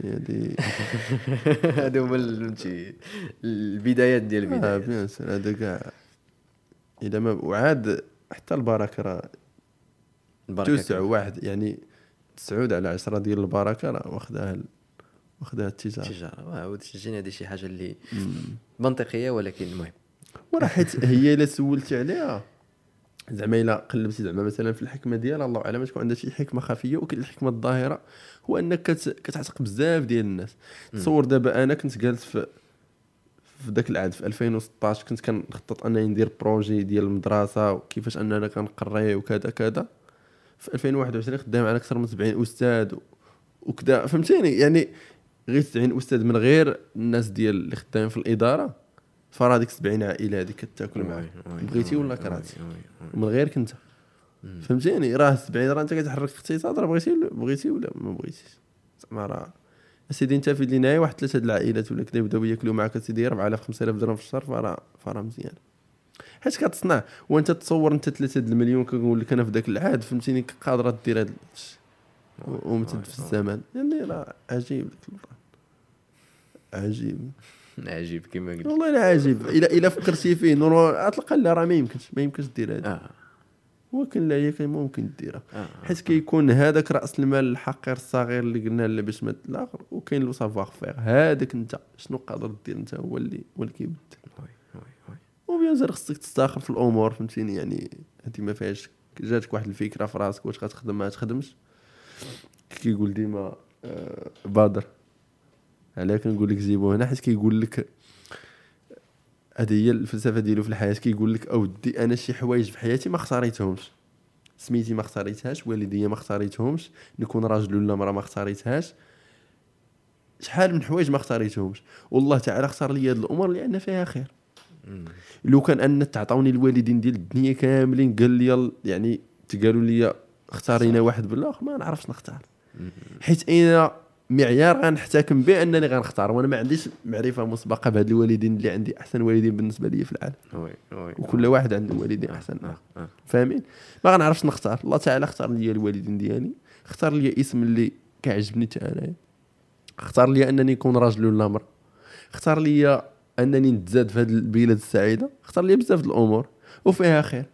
يعني هادو هما البدايات ديال البدايات. بيان سير، هذا كاع الا ما وعاد حتى البركه راه توسع واحد، يعني 9 على 10 ديال البركه راه واخدها التجاره. واه وتسجل هذه شي حاجه اللي منطقيه، ولكن المهم وراه حيت هي الا سولتي عليها زعما الا قلبتي زعما مثلا في الحكمه ديالها، الله اعلم تكون عندها شي حكمه خفيه، وكاين الحكمه الظاهره هو انك كتعتق بزاف ديال الناس. تصور دابا انا كنت جالس في ذاك العام في 2016 كنت كنخطط انني ندير بروجي ديال المدرسه وكيفاش اننا كنقري وكذا كذا. في 2021 خدام على اكثر من 70 استاذ وكذا، فهمتيني؟ يعني غير 70 استاذ من غير الناس ديال اللي خدامين في الاداره، فراه ديك 70 عائله هذيك كتاكل معاك بغيتي ولا كرهتي من غيرك انت، فهمتيني؟ راه 70 راه انت كتحرك الاقتصاد، راه بغيتي ولا ما بغيتيش. زعما راه اسيدي انت في النهايه واحد 3 د العائلات ولا كدا بداو ياكلوا معاك اسيدي 4000 5000 درهم في الشهر، فراه مزيان، حيت كتصنع. وانت تصور انت 3 د المليون كنقول لك انا في ذاك العهد، فهمتيني؟ قادره دير هذا ومتد في الزمن، يعني راه عجيب عجيب كما قلت، والله لا عجيب الا فكرتي فيه نورمال، تلقى لا راه ما يمكنش دير هذا. ولكن لا هي كاين ممكن ديرها، حيت كيكون هذاك راس المال الحقير الصغير اللي قلنا لا باش ما الاخر، وكاين لو سافوار فيغ هذاك انت شنو قادر دير انت، هو اللي كيبدل. وبيان زير خصك تستاخر في الامور، فهمتيني؟ يعني هذه ما فيهاش جاتك واحد الفكره في راسك واش غتخدم ما تخدمش. كيقول ديما بادر، علاه كنقول لك جيبو هنا، حيت كيقول لك هذه هي الفلسفه ديالو في الحياه. كيقول لك اودي انا شي حوايج في حياتي ما اختاريتهمش، سميتي ما اختاريتهاش، والديا ما اختاريتهمش، نكون راجل ولا مرا ما اختاريتهاش، شحال من حوايج ما اختاريتهمش، والله تعالى اختار لي هاد الامور لان فيها خير. لو كان ان تعطوني الوالدين ديال الدنيا كاملين قال لي يعني تقالوا لي اختارينا واحد بالاخر، ما نعرفش نختار، حيت انا معيار غنحتكم به انني غنختار، وانا ما عنديش معرفه مسبقه بهاد الوالدين اللي عندي احسن والدين بالنسبه لي في العالم. وكل واحد عنده والدين احسن، فاهمين؟ ما غنعرفش نختار. الله تعالى اختار لي الوالدين ديالي، اختار لي اسم اللي كيعجبني حتى انايا، اختار لي انني نكون راجل ولا امراه، اختار لي انني نتزاد في هاد البلاد السعيده، اختار لي بزاف ديال الامور وفيها خير.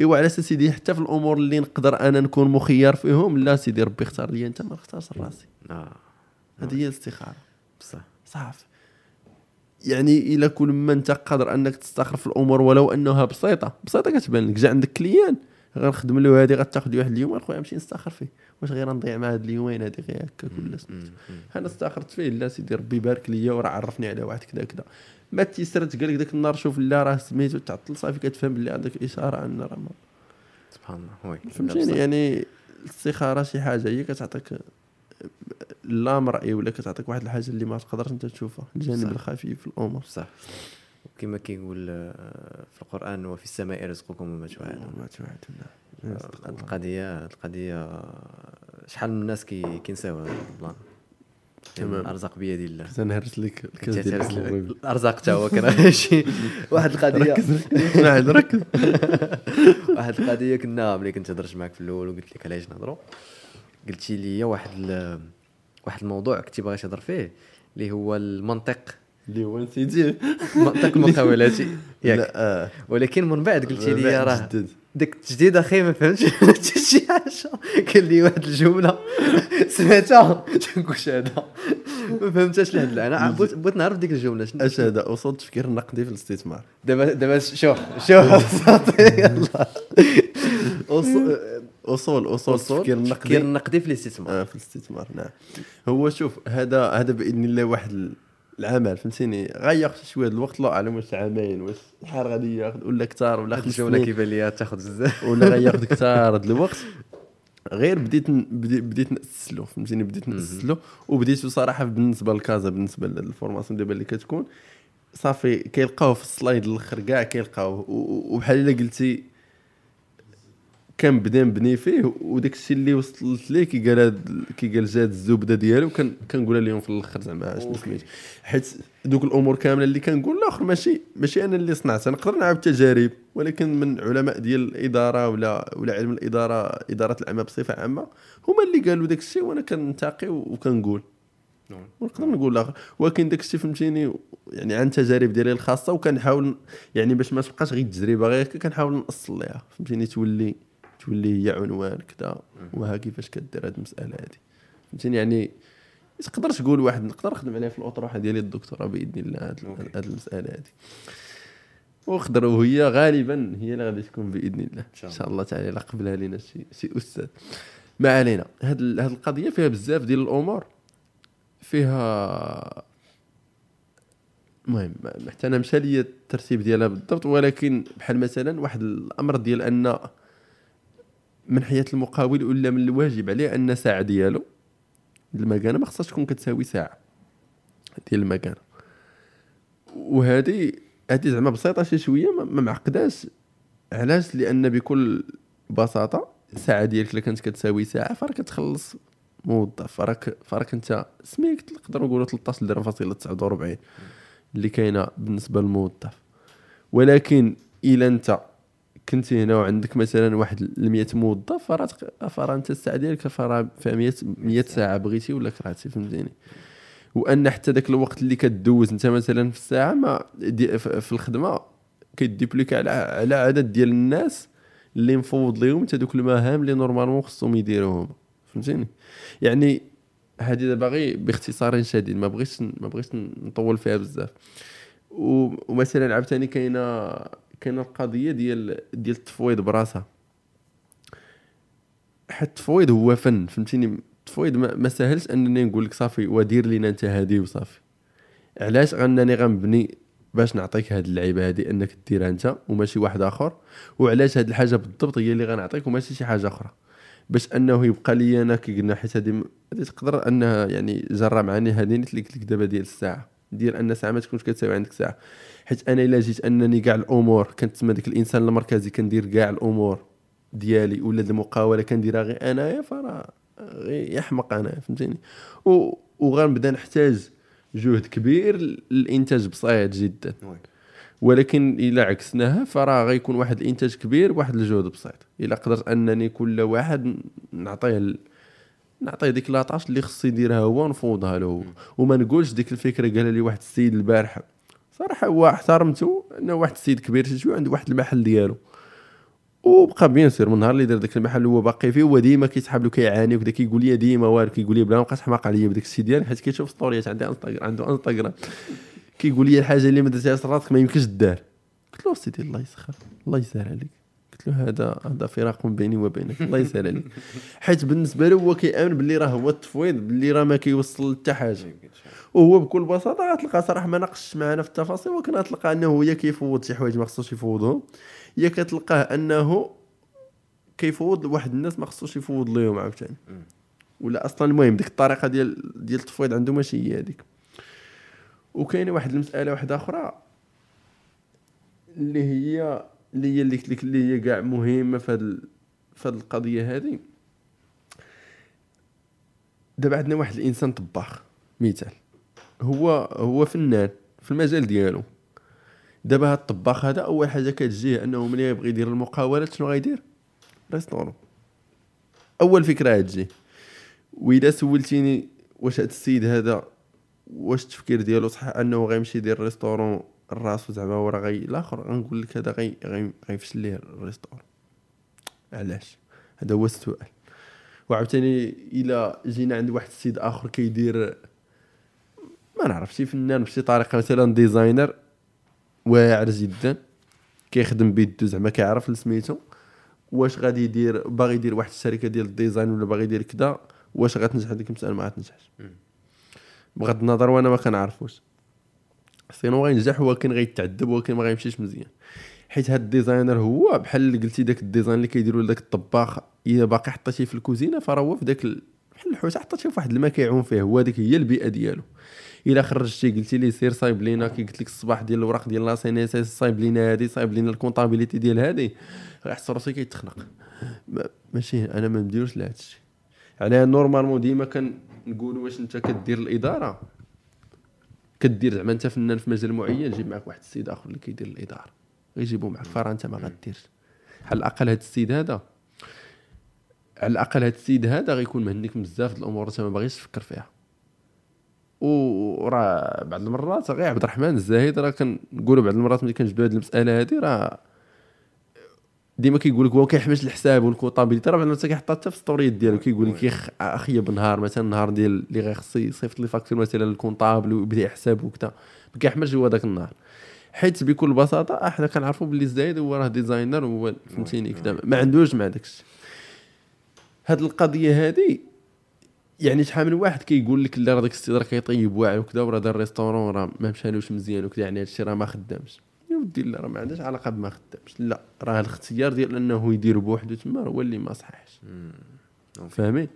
ايوا على اساس سيدي حتى في الامور اللي نقدر انا نكون مخير فيهم، لا سيدي ربي اختار لي انت، ما اختارش راسي. هذه هي الاستخاره بصح صافي. يعني الا كل ما انت قادر انك تستخر في الامور ولو انها بسيطه كتبان لك. جا عندك كليان غنخدم له هذه غتاخذ واحد اليوم، خويا نمشي نستخر فيه، واش غير نضيع مع هاد اليومين هذه غير هكا كلها؟ انا استخرت فيه، لا سيدي ربي بارك ليا وراه عرفني على واحد كذا ما تيسرت، قال لك داك النهار شوف لا راه سميتو تعطل صافي، كتفهم بلي عندك اشاره ان راه سبحان الله. فهمتيني؟ يعني الاستخاره شي حاجه هي كتعطيك لا مرئي، ولا كتعطيك واحد الحاجه اللي ما تقدرش انت تشوفها، الجانب الخفي في الامور. صح، كما كيقول في القران وفي السماء رزقكم وما توعدون. القضيه شحال من الناس كينساو هذا البلان، تمام. الارزاق بيد الله. تنهرس لك الكاس ديال المغرب. الارزاق حتى هو كان شي واحد القضيه. اسماعيل ركز. واحد القضيه كنا ملي كنت هضرت معك في الاول وقلت لك علاش نهضروا، قلتي لي واحد الموضوع كنت باغي تهضر فيه اللي هو المنطق، اللي هو نسيتيه، منطق المقاولاتي ياك. لا ولكن من بعد قلتي لي راه ديك التجديد اخي ما فهمتش حتى شي حاجه. قال لي واحد الجمله سمعتها تنقول هذا ما فهمتهاش لهاد. انا بغيت نعرف ديك الجمله اش هذا. وصلت التفكير النقدي في الاستثمار. دابا شوف يلا اصول التفكير النقدي في الاستثمار. في الاستثمار نعم. هو شوف هذا باذن الله واحد العمل فهمتيني غياخذ شويه د الوقت. لا اعلم واش عامين واش شحال غادي ياخذ ولا كثار ولا الجوله كيبان ليا تاخذ بزاف ولا غياخذ كثار د الوقت. غير بديت نسلو فهمتيني، بديت نسلو وبديت صراحه بالنسبه لكازا، بالنسبه للفورماسيون دابا اللي كتكون صافي كيلقاوه في السلايد الاخر كاع كيلقاوه. وبحال الا قلتي كان بدا نبني فيه وداك الشيء اللي وصلت ليه كي قال جات الزبده ديالو كنقولها لهم في الاخر زعما شنو سميت. حيت دوك الامور كامله اللي كنقول الاخر ماشي انا اللي صنعتها. نقدر نعاود تجارب ولكن من علماء ديال الاداره ولا علم الاداره، اداره الاعمال بصفه عامه، هما اللي قالوا داك الشيء وانا كنتاقي وكنقول ونقدر نقول الاخر. ولكن داك الشيء فهمتيني يعني عن تجارب ديالي الخاصه، وكنحاول يعني باش ما تبقاش غير تجربه غير كنحاول نأصل ليها فهمتيني، تولي هي عنوان كذا وها كيفاش كدير هذه المساله هذه فهمتيني. يعني ما تقدرش تقول واحد نقدر نخدم عليها في الاطروحه ديالي الدكتوراه باذن الله هذه المساله هذه وخضر، وهي غالبا هي اللي غادي تكون باذن الله ان شاء الله تعالى الا قبلها لينا شي استاذ. ما علينا، هذه القضيه فيها بزاف ديال الامور فيها. المهم حتى انا مشى ليا الترتيب ديالها بالضبط، ولكن بحال مثلا واحد الامر ديال ان من حياة المقاول ولا من الواجب عليه أن ساعة ديالو المكانة ما خصهاش تكون كتساوي ساعة ديال المكانة. وهذه زعما بسيطة شي شوية ما معقداش. علاش؟ لأن بكل بساطة ساعة ديالك اللي كانت كتساوي ساعة فراك كتخلص موظف، فراك أنت سميك نقدر نقولوا 13.49 اللي كاينة بالنسبة للموظف. ولكن إلا أنت كنتي هنا وعندك مثلا واحد 100 موظف فرا انت الساعه ديالك فرا في 100 ساعه بغيتي ولا كرهتي فهمتيني. وان حتى داك الوقت اللي كدوز انت مثلا في الساعه ما في الخدمه كيديبليك على عدد ديال الناس اللي مفوض لهم انت دوك المهام اللي نورمالمون خصهم يديروهم فهمتيني. يعني هذه دابا غير باختصار شديد، ما بغيتش نطول فيها بزاف. ومثلا عاوتاني كاين القضيه ديال التفويض براسها. حتى التفويض هو فن فهمتيني. التفويض ما سهلش انني نقول لك صافي ودير لينا انت هذه وصافي. علاش؟ غنني غنبني باش نعطيك هذه اللعيبه هذه انك ديرها انت وماشي واحد اخر. وعلاش هذه الحاجه بالضبط هي اللي غنعطيك وماشي شي حاجه اخرى، باش انه يبقى لي انا كي قلنا. حيت هذه تقدر انها يعني جرى معاني هذه اللي قلت لك دابا ديال الساعه، ديال ان ساعه ما تكونش كتساوي عندك ساعه. حيت انا الا جيت انني كاع الامور كنتسمى ديك الانسان المركزي كندير كاع الامور ديالي ولا المقاوله كنديرها غير انايا، فراه غير يحمق انا فهمتيني. وغنبدا نحتاج جهد كبير للانتاج بسيط جدا. ولكن الا عكسناها فراه غيكون واحد الانتاج كبير واحد الجهد بسيط. الا قدرت انني كل واحد نعطيه ديك لاطاش اللي خصو يديرها هو ونفوضها له. وما نقولش ديك الفكره قالها لي واحد السيد البارح صراحه هو احترمته، انه واحد السيد كبير شويه عنده واحد المحل ديالو وبقى بيان سير من نهار اللي دار داك المحل هو باقي فيه. هو ديما كيسحب له كيعاني وكدا كيقول لي ديما وار كيقول لي بلا ما بقاش حماق عليا بداك السيد ديالي، حيت كيشوف ستوريات عنده انستغرام كيقول لي الحاجه اللي ما درتهاش راسك ما يمكنش دار. قلت له سيدي الله يسخر الله يسهل عليك، قلت له هذا فراق بيني وبينك الله يسهل عليك. حيت بالنسبه له هو كيامن باللي راه هو التفويض، باللي راه ما كيوصل حتى حاجه. وهو بكل بساطه غتلقى صراحه ما ناقشش معنا في التفاصيل، ولكن غتلقى انه هو كيفوض شي حوايج ما خصوش يفوضهم، يا كتلقاه انه كيفوض لواحد الناس ما خصوش يفوض لهم عاوتاني ولا اصلا. المهم ديك الطريقه ديال التفويض عنده ماشي هي هذيك. وكاينه واحد المساله واحده اخرى اللي هي كاع مهمه في هذه القضيه هذه. دابا عندنا واحد الانسان طباخ مثال هو فنان في المجال ديالو. دابا هاد الطباخ هذا اول حاجه كتجيه انه ملي يبغي يدير المقاولات شنو غيدير؟ ريستورون، اول فكره غتجي. واذا سولتيني واش هاد السيد هذا واش التفكير ديالو صح انه غيمشي يدير ريستورون راسو زعما ورا غي الاخر، غنقول لك هذا غيفشل ليه الريستورون. علاش؟ هذا هو السؤال. وعاوتاني الى جينا عند واحد السيد اخر كيدير ما نعرف شي فنان بشي طريقه، مثلا ديزاينر واعر جدا كيخدم بيدو زعما كيعرف لسميتو، واش غادي يدير باغي يدير واحد الشركه ديال الديزاين ولا باغي يدير كذا، واش غتنجح هذيك المساله؟ ما غتنجحش بغض النظر، وانا ما كنعرفوش. سينو غينجح، ولكن غيتعذب، ولكن ما غيمشيش مزيان، حيت هاد الديزاينر هو بحال قلتي داك الديزاين اللي كيديروا لذاك الطباخ، الا باقي حطيتيه في الكوزينه فراه هو في داك بحال الحوت حطيتيه في واحد الماء كيعوم فيه، هو هذيك هي البيئه ديالو. الا خرجتي قلتي لي سير صايب لينا كي قلت لك الصباح ديال الوراق ديال لاسينيس، صايب لينا هذه، صايب لينا الكونطابيليتي ديال هذه، غيحس راسو كيتخنق. ماشي انا ما نديروش لهاد الشيء. على نورمالمون ديما كنقولوا واش انت كدير الاداره كدير زعما انت فنان في مجال معين، جيب معك واحد السيد اخر اللي كيدير الاداره غيجيبو معك، فراه انت ما غديرش. على الاقل هاد السيد هذا غيكون مهنيك بزاف د الامور انت ما باغيش تفكر فيها. وراه بعض المرات غير عبد الرحمن الزاهد راه كنقولوا بعض المرات ملي كنجبدوا هذه المساله هذه راه ديما كيقول لك هو كيحمش الحساب والكونطابيليتي، راه بعض المرات كيحطها حتى في السطوريات ديالو، كيقول لك اخي بنهار مثلا النهار ديال اللي غيخص يصيفط لي فاكتور مثلا للكونطابل ويبدا حساب وكذا، ما كيحملش هو داك النهار، حيت بكل بساطه احنا كنعرفوا باللي الزاهد هو راه ديزاينر، هو فهمتيني كذا ما عندوش مع داكشي. هاد القضيه هذه يعني شحال من واحد كيقول لك لا راه داك السيد راه كيطيب واعر وكذا، وراه دار الريستورون راه ما مشالوش مزيان وكذا، يعني هادشي راه ما خدامش. يا ودي لا، راه ما عندهاش علاقه بما خدامش، لا راه الاختيار ديال انه يدير بوحدو تما هو اللي ما صحاش. فاهمين؟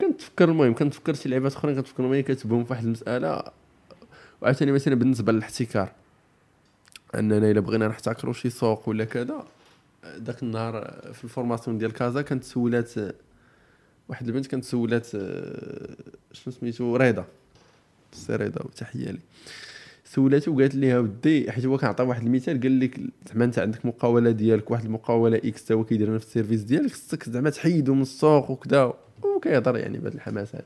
كنتفكر المهم كنتفكر شي لعبات اخرين كنتفكر ملي كتبهم في واحد المساله. وعاوتاني مثلا بالنسبه للاحتكار، اننا الا بغينا نحتكروا شي سوق ولا كذا، داك النهار في الفورماسيون ديال كازا كانت سولات واحد البنت، كانت سولات شنو سميتو رضا، سي رضا وتحيه لي، سولاتو وقالت ليها ودي، حيت هو كنعطي واحد المثال قال لك زعما انت عندك مقاوله ديالك، واحد المقاوله اكس تا هو كيدير نفس السيرفيس ديالك، خصك زعما تحيدو من السوق وكذا، وكيهضر يعني بهذا الحماس هذه.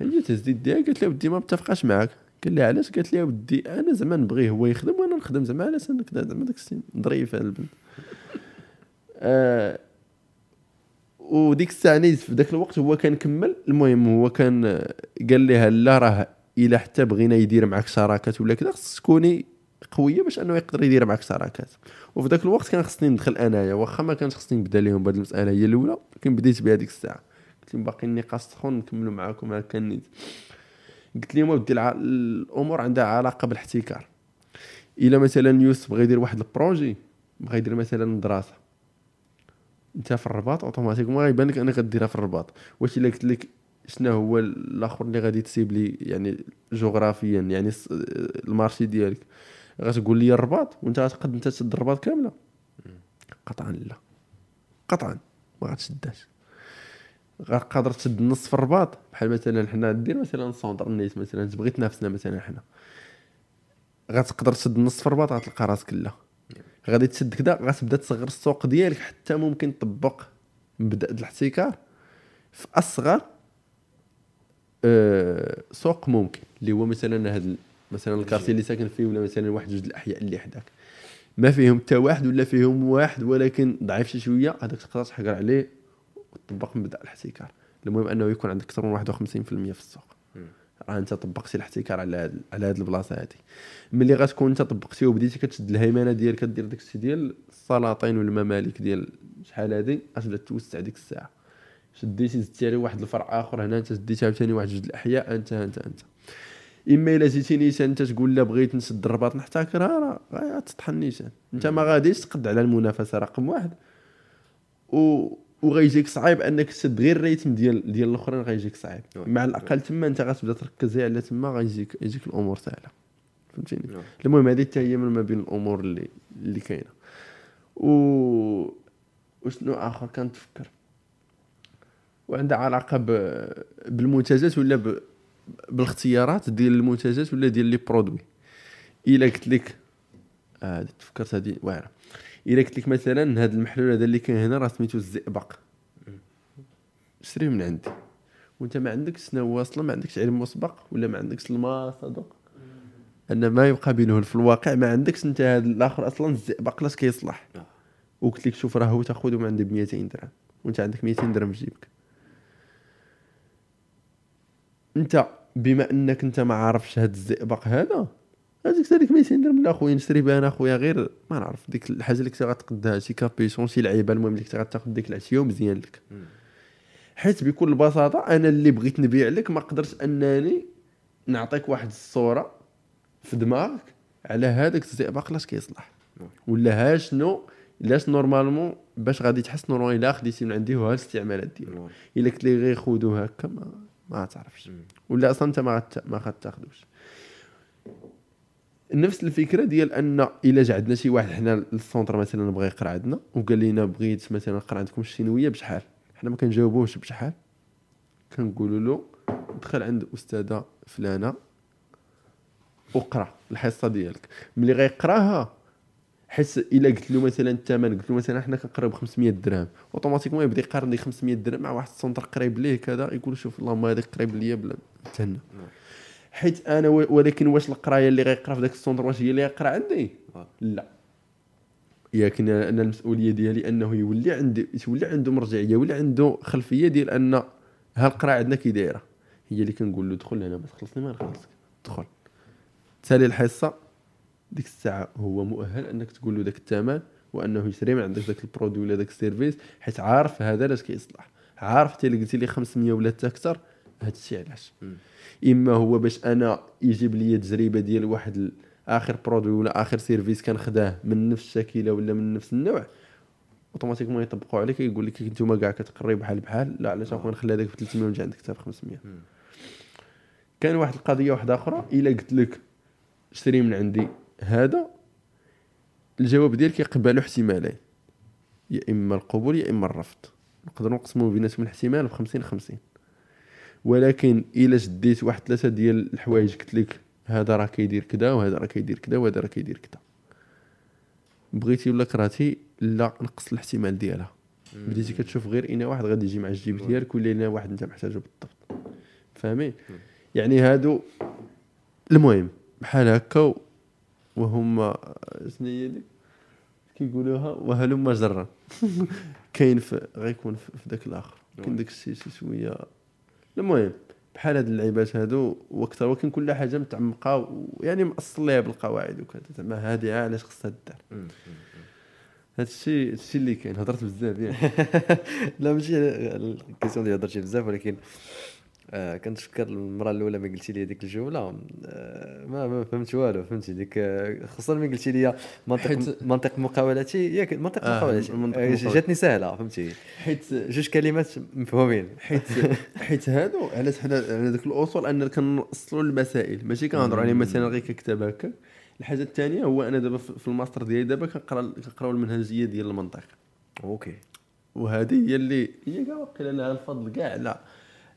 هي تهز يديها قالت لها ودي ما متفقاش معاك، قال لها علاش؟ قالت لها ودي انا زعما نبغي هو يخدم وانا نخدم زعما على سنك زعما داك السن ظريفه البنت. وديك الساعه نيت في ذاك الوقت هو كان كمل. المهم هو كان قال لها لا راه الا حتى بغينا يدير معك شراكات ولا كذا خصك تكوني قويه باش انه يقدر يدير معك شراكات. وفي ذاك الوقت كان خصني ندخل انايا، واخا ما كانش خصني نبدا لهم بهذه المساله هي الاولى، ولكن بديت بها ديك الساعه. قلت لهم باقي النقاش سخون نكملوا معاكم هكا نيت. قلت لهم ودي الامور عندها علاقه بالاحتكار. الا مثلا يوسف بغى يدير واحد البروجي، بغى يدير مثلا دراسه، انت في الرباط اوتوماتيكمون غيبان لك انك غديرها في الرباط. واش الا قلت لك شنو هو الاخر اللي غادي تسيب لي يعني جغرافيا يعني المارشي ديالك، غتقول لي الرباط وانت غتقد انت تشد الرباط كامله؟ قطعا لا، قطعا ما غتشدهاش. غير قادر تشد النص في الرباط، بحال مثلا حنا ندير مثلا سونتر نيت مثلا تبغي تنافسنا مثلا حنا، غتقدر تشد النص في الرباط غتلقى راسك لا، غادي تشد كذا غتبدا تصغر السوق ديالك حتى ممكن تطبق مبدا الاحتكار في اصغر سوق ممكن، اللي هو مثلا هذا مثلا الكارتي اللي ساكن فيه، ولا مثلا واحد جوج الاحياء اللي حداك ما فيهم حتى واحد ولا فيهم واحد ولكن ضعيف شي شويه، هذاك تقدر تحكر عليه وتطبق مبدا الاحتكار. المهم انه يكون عندك اكثر من 51% في السوق، راه انت طبقتي الاحتكار على هذه البلاصه هذه. ملي غتكون انت طبقتيه وبديتي كتشد الهيمنه ديالك كدير داكشي ديال السلاطين والممالك ديال شحال هذه، غتبدا توسع ديك الساعه. شديتي زدتي عليه واحد الفرع اخر هنا، انت شديتها عاوتاني واحد جوج الاحياء، انت اما الا جيتي نيشان انت تقول لا بغيت نشد الرباط نحتكرها، راه تطحن نيشان، انت ما غاديش تقد على المنافسه رقم واحد، وغيجيك صعيب انك تشد غير الريتم ديال الاخرين، غيجيك صعيب. مع الاقل تما انت غتبدا تركز على تما، غيجيك الامور سهله، فهمتيني؟ المهم هذه حتى هي من ما بين الامور اللي كاينه. وشنو اخر كنتفكر وعندها علاقه بالمنتجات ولا بالاختيارات ديال المنتجات ولا ديال لي برودوي. الا قلت لك تفكرت هذه واعره، الا قلت لك مثلا هذا المحلول هذا اللي كاين هنا راه سميتو الزئبق، شري من عندي وانت ما عندكش شنو واصله، ما عندكش علم مسبق ولا ما عندكش المصادق ان ما يبقى بينه في الواقع، ما عندكش انت هذا الاخر اصلا الزئبق لاش كيصلح، وقلت لك شوف راه هو تاخذه من عندي ب 200 درهم، وانت عندك 200 درهم في جيبك. انت بما انك انت ما عارفش هذا الزئبق هذا، هذيك سالك 200 درهم لا خويا نشري بها انا خويا، غير ما نعرف ديك الحاجه اللي كنت غتقدها شي كابيسون شي لعيبه، المهم اللي كنت غتاخذ ديك العشيه ومزيان لك. حيت بكل بساطه انا اللي بغيت نبيع لك ما قدرتش انني نعطيك واحد الصوره في دماغك على هذاك الزئبق لاش كيصلح ولا ها شنو لاش نورمالمون باش غادي تحس نورمال الا خديتي من عندي وها الاستعمالات ديالو. الا كنت لي غير خدو هكا ما تعرفش ولا اصلا انت ما غتاخذوش. نفس الفكره ديال ان الا جا عندنا شي واحد حنا للسونتر مثلا بغى يقرا عندنا وقال لينا بغيت مثلا نقرا عندكم الشينويه بشحال، حنا ما كنجاوبوهش بشحال، كنقولوا له دخل عند الاستاذه فلانه وقرا الحصه ديالك. ملي غيقراها حيت الا قلت له مثلا الثمن، قلت له مثلا حنا كنقراو ب 500 درهم، اوتوماتيكمون يبدا يقارن لي 500 درهم مع واحد السونتر قريب ليه كذا، يقول شوف اللهم هذاك قريب ليا بلا تهنى. حيت انا ولكن واش القرايه اللي غيقرا في داك السونتر واش هي اللي غيقرا عندي؟ لا، لكن انا المسؤوليه ديالي انه يولي عندي، يولي عنده مرجعيه، يولي عنده خلفيه ديال ان ها القراءه عندنا كي دايره. هي اللي كنقول له دخل هنا ما تخلصني ما نخلصك، دخل تالي الحصه ديك الساعه هو مؤهل انك تقول له داك الثمن وانه يشري من عندك داك البرودوي ولا داك السيرفيس، حيت عارف هذا لاش كيصلح. عارف حتى اللي قلتي لي 500 ولا حتى اكثر، هذا الشيء علاش، اما هو باش انا يجيب لي تجربه ديال واحد اخر برودوي ولا اخر سيرفيس كنخداه من نفس الشكيله ولا من نفس النوع، اوتوماتيكمون يطبقوا عليك يقول لك نتوما كاع كتقري بحال بحال، لا علاش اخويا نخلي هذاك ب 300 ونجي عندك حتى ب 500. كان واحد القضيه واحده اخرى، الا قلت لك اشتري من عندي هذا، الجواب ديالك كيقبلوا احتمالين، يا اما القبول يا اما الرفض، نقدروا نقسموا بيناتهم الاحتمال ب 50-50. ولكن الا شديت واحد ثلاثه ديال الحوايج قلت لك هذا راه كيدير كذا وهذا راه كيدير كذا وهذا راه كيدير كذا، بغيتي ولا كرهتي لا نقص الاحتمال ديالها، بديتي كتشوف غير ان واحد غادي يجي مع الجيب ديالك ولا ان واحد انت محتاجه بالضبط، فاهمين؟ يعني هادو المهم بحال هكا وهم شنو هي ديك كيقولوها وهلم جرا كاين غيكون في داك الاخر كاين داك الشيء شي شويه. المهم بحال هاد اللعيبات هادو واكثر، ولكن كل حاجه متعمقه ويعني مأصل ليها بالقواعد وكذا، زعما هادي علاش خصها دار هادشي اللي كاين. هضرت بزاف يعني لا ماشي الكيسيون اللي هضرتي بزاف، ولكن كنتفكر المره الاولى ما قلتي لي ديك الجمله ما فهمت والو، فهمتي ديك خصوصا ملي قلتي لي منطق مقاولاتي، ياك منطق مقاولاتي جاتني سهله، فهمتي حيت جوج كلمات مفهومين حيت هادو علاش حنا على ديك الاصول ان كنوصلوا للمسائل ماشي كنهضروا عليه مثلا غير ككتاب هكا. الحاجه الثانيه هو انا دابا في الماستر ديالي دابا كنقراو المنهجيه ديال المنطق، اوكي، وهذه هي اللي هي كاع واقيلا لها الفضل كاع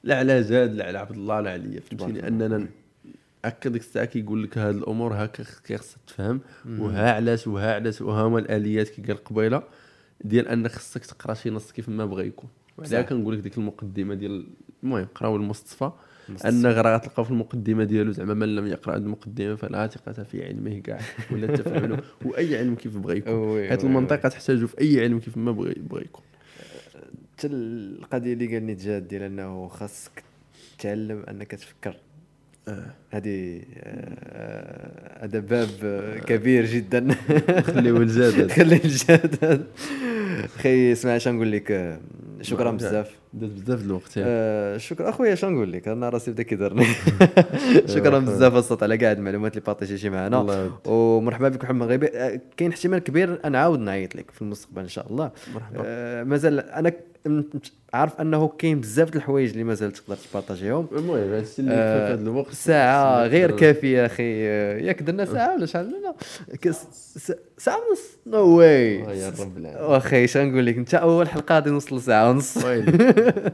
لا على زاد لا على عبد الله لا عليا، فهمتيني؟ اننا هكا ديك الساعه كيقول لك هاد الامور هكا كيخصك تفهم وها علاش وها هما الاليات كي قال قبيله ديال ان خصك تقرا شي نص كيف ما بغى يكون. وعلاه كنقول لك ديك المقدمه ديال المهم قراو المصطفى ان غير غتلقاو في المقدمه ديالو زعما من لم يقرا المقدمه فلا ثقه في علمه كاع ولا تفهموا واي علم كيف بغى يكون، حيت المنطقه تحتاجو في اي علم كيف ما بغى يكون. القضيه اللي قالني جاد ديال انه خاصك تعلم انك تفكر، هذه هذا باب كبير جدا خليه الجاد خليه الجاد خي. اسمع اش نقول لك، شكرا بزاف، دات بزاف الوقت، شكرا اخويا، اش نقول لك انا راسي بدا كيضرني شكرا بزاف الصوت على كاع المعلومات اللي بارطاجيتي معنا، ومرحبا بك محمد مغربي. كاين احتمال كبير نعاود نعيط لك في المستقبل ان شاء الله، مرحبا. مازال انا عارف انه كاين بزاف د الحوايج اللي مازال تقدر تبارطاجيهم. المهم هذا الشيء اللي في هذا الوقت ساعه غير كافيه اخي. ياك درنا ساعه ولا شحال؟ لا ساعه ونص. نو واي اخي اش نقول لك انت، اول حلقه غادي نوصل لساعه ونص.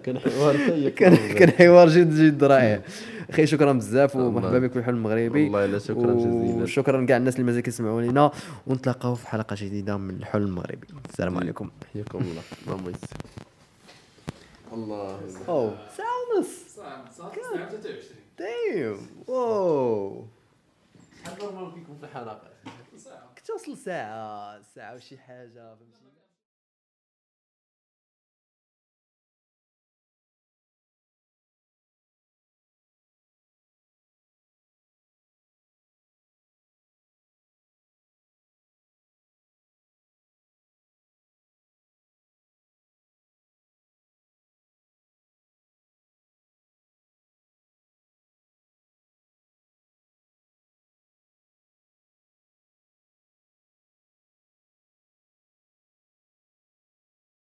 كان حوار سيء، كان حوار جد جد رائع اخي. شكرا بزاف ومرحبا بك في الحلم المغربي. والله الا شكرا جزيلا، وشكرا كاع الناس اللي مازال كيسمعوا لينا، ونتلاقاو في حلقه جديده من الحلم المغربي. السلام عليكم. حياكم الله. الله يسلمك. الله او ساونس ساونس 23. دايم واو حضر ما فيكم في الحلقه كنت وصل ساعه وشي حاجه.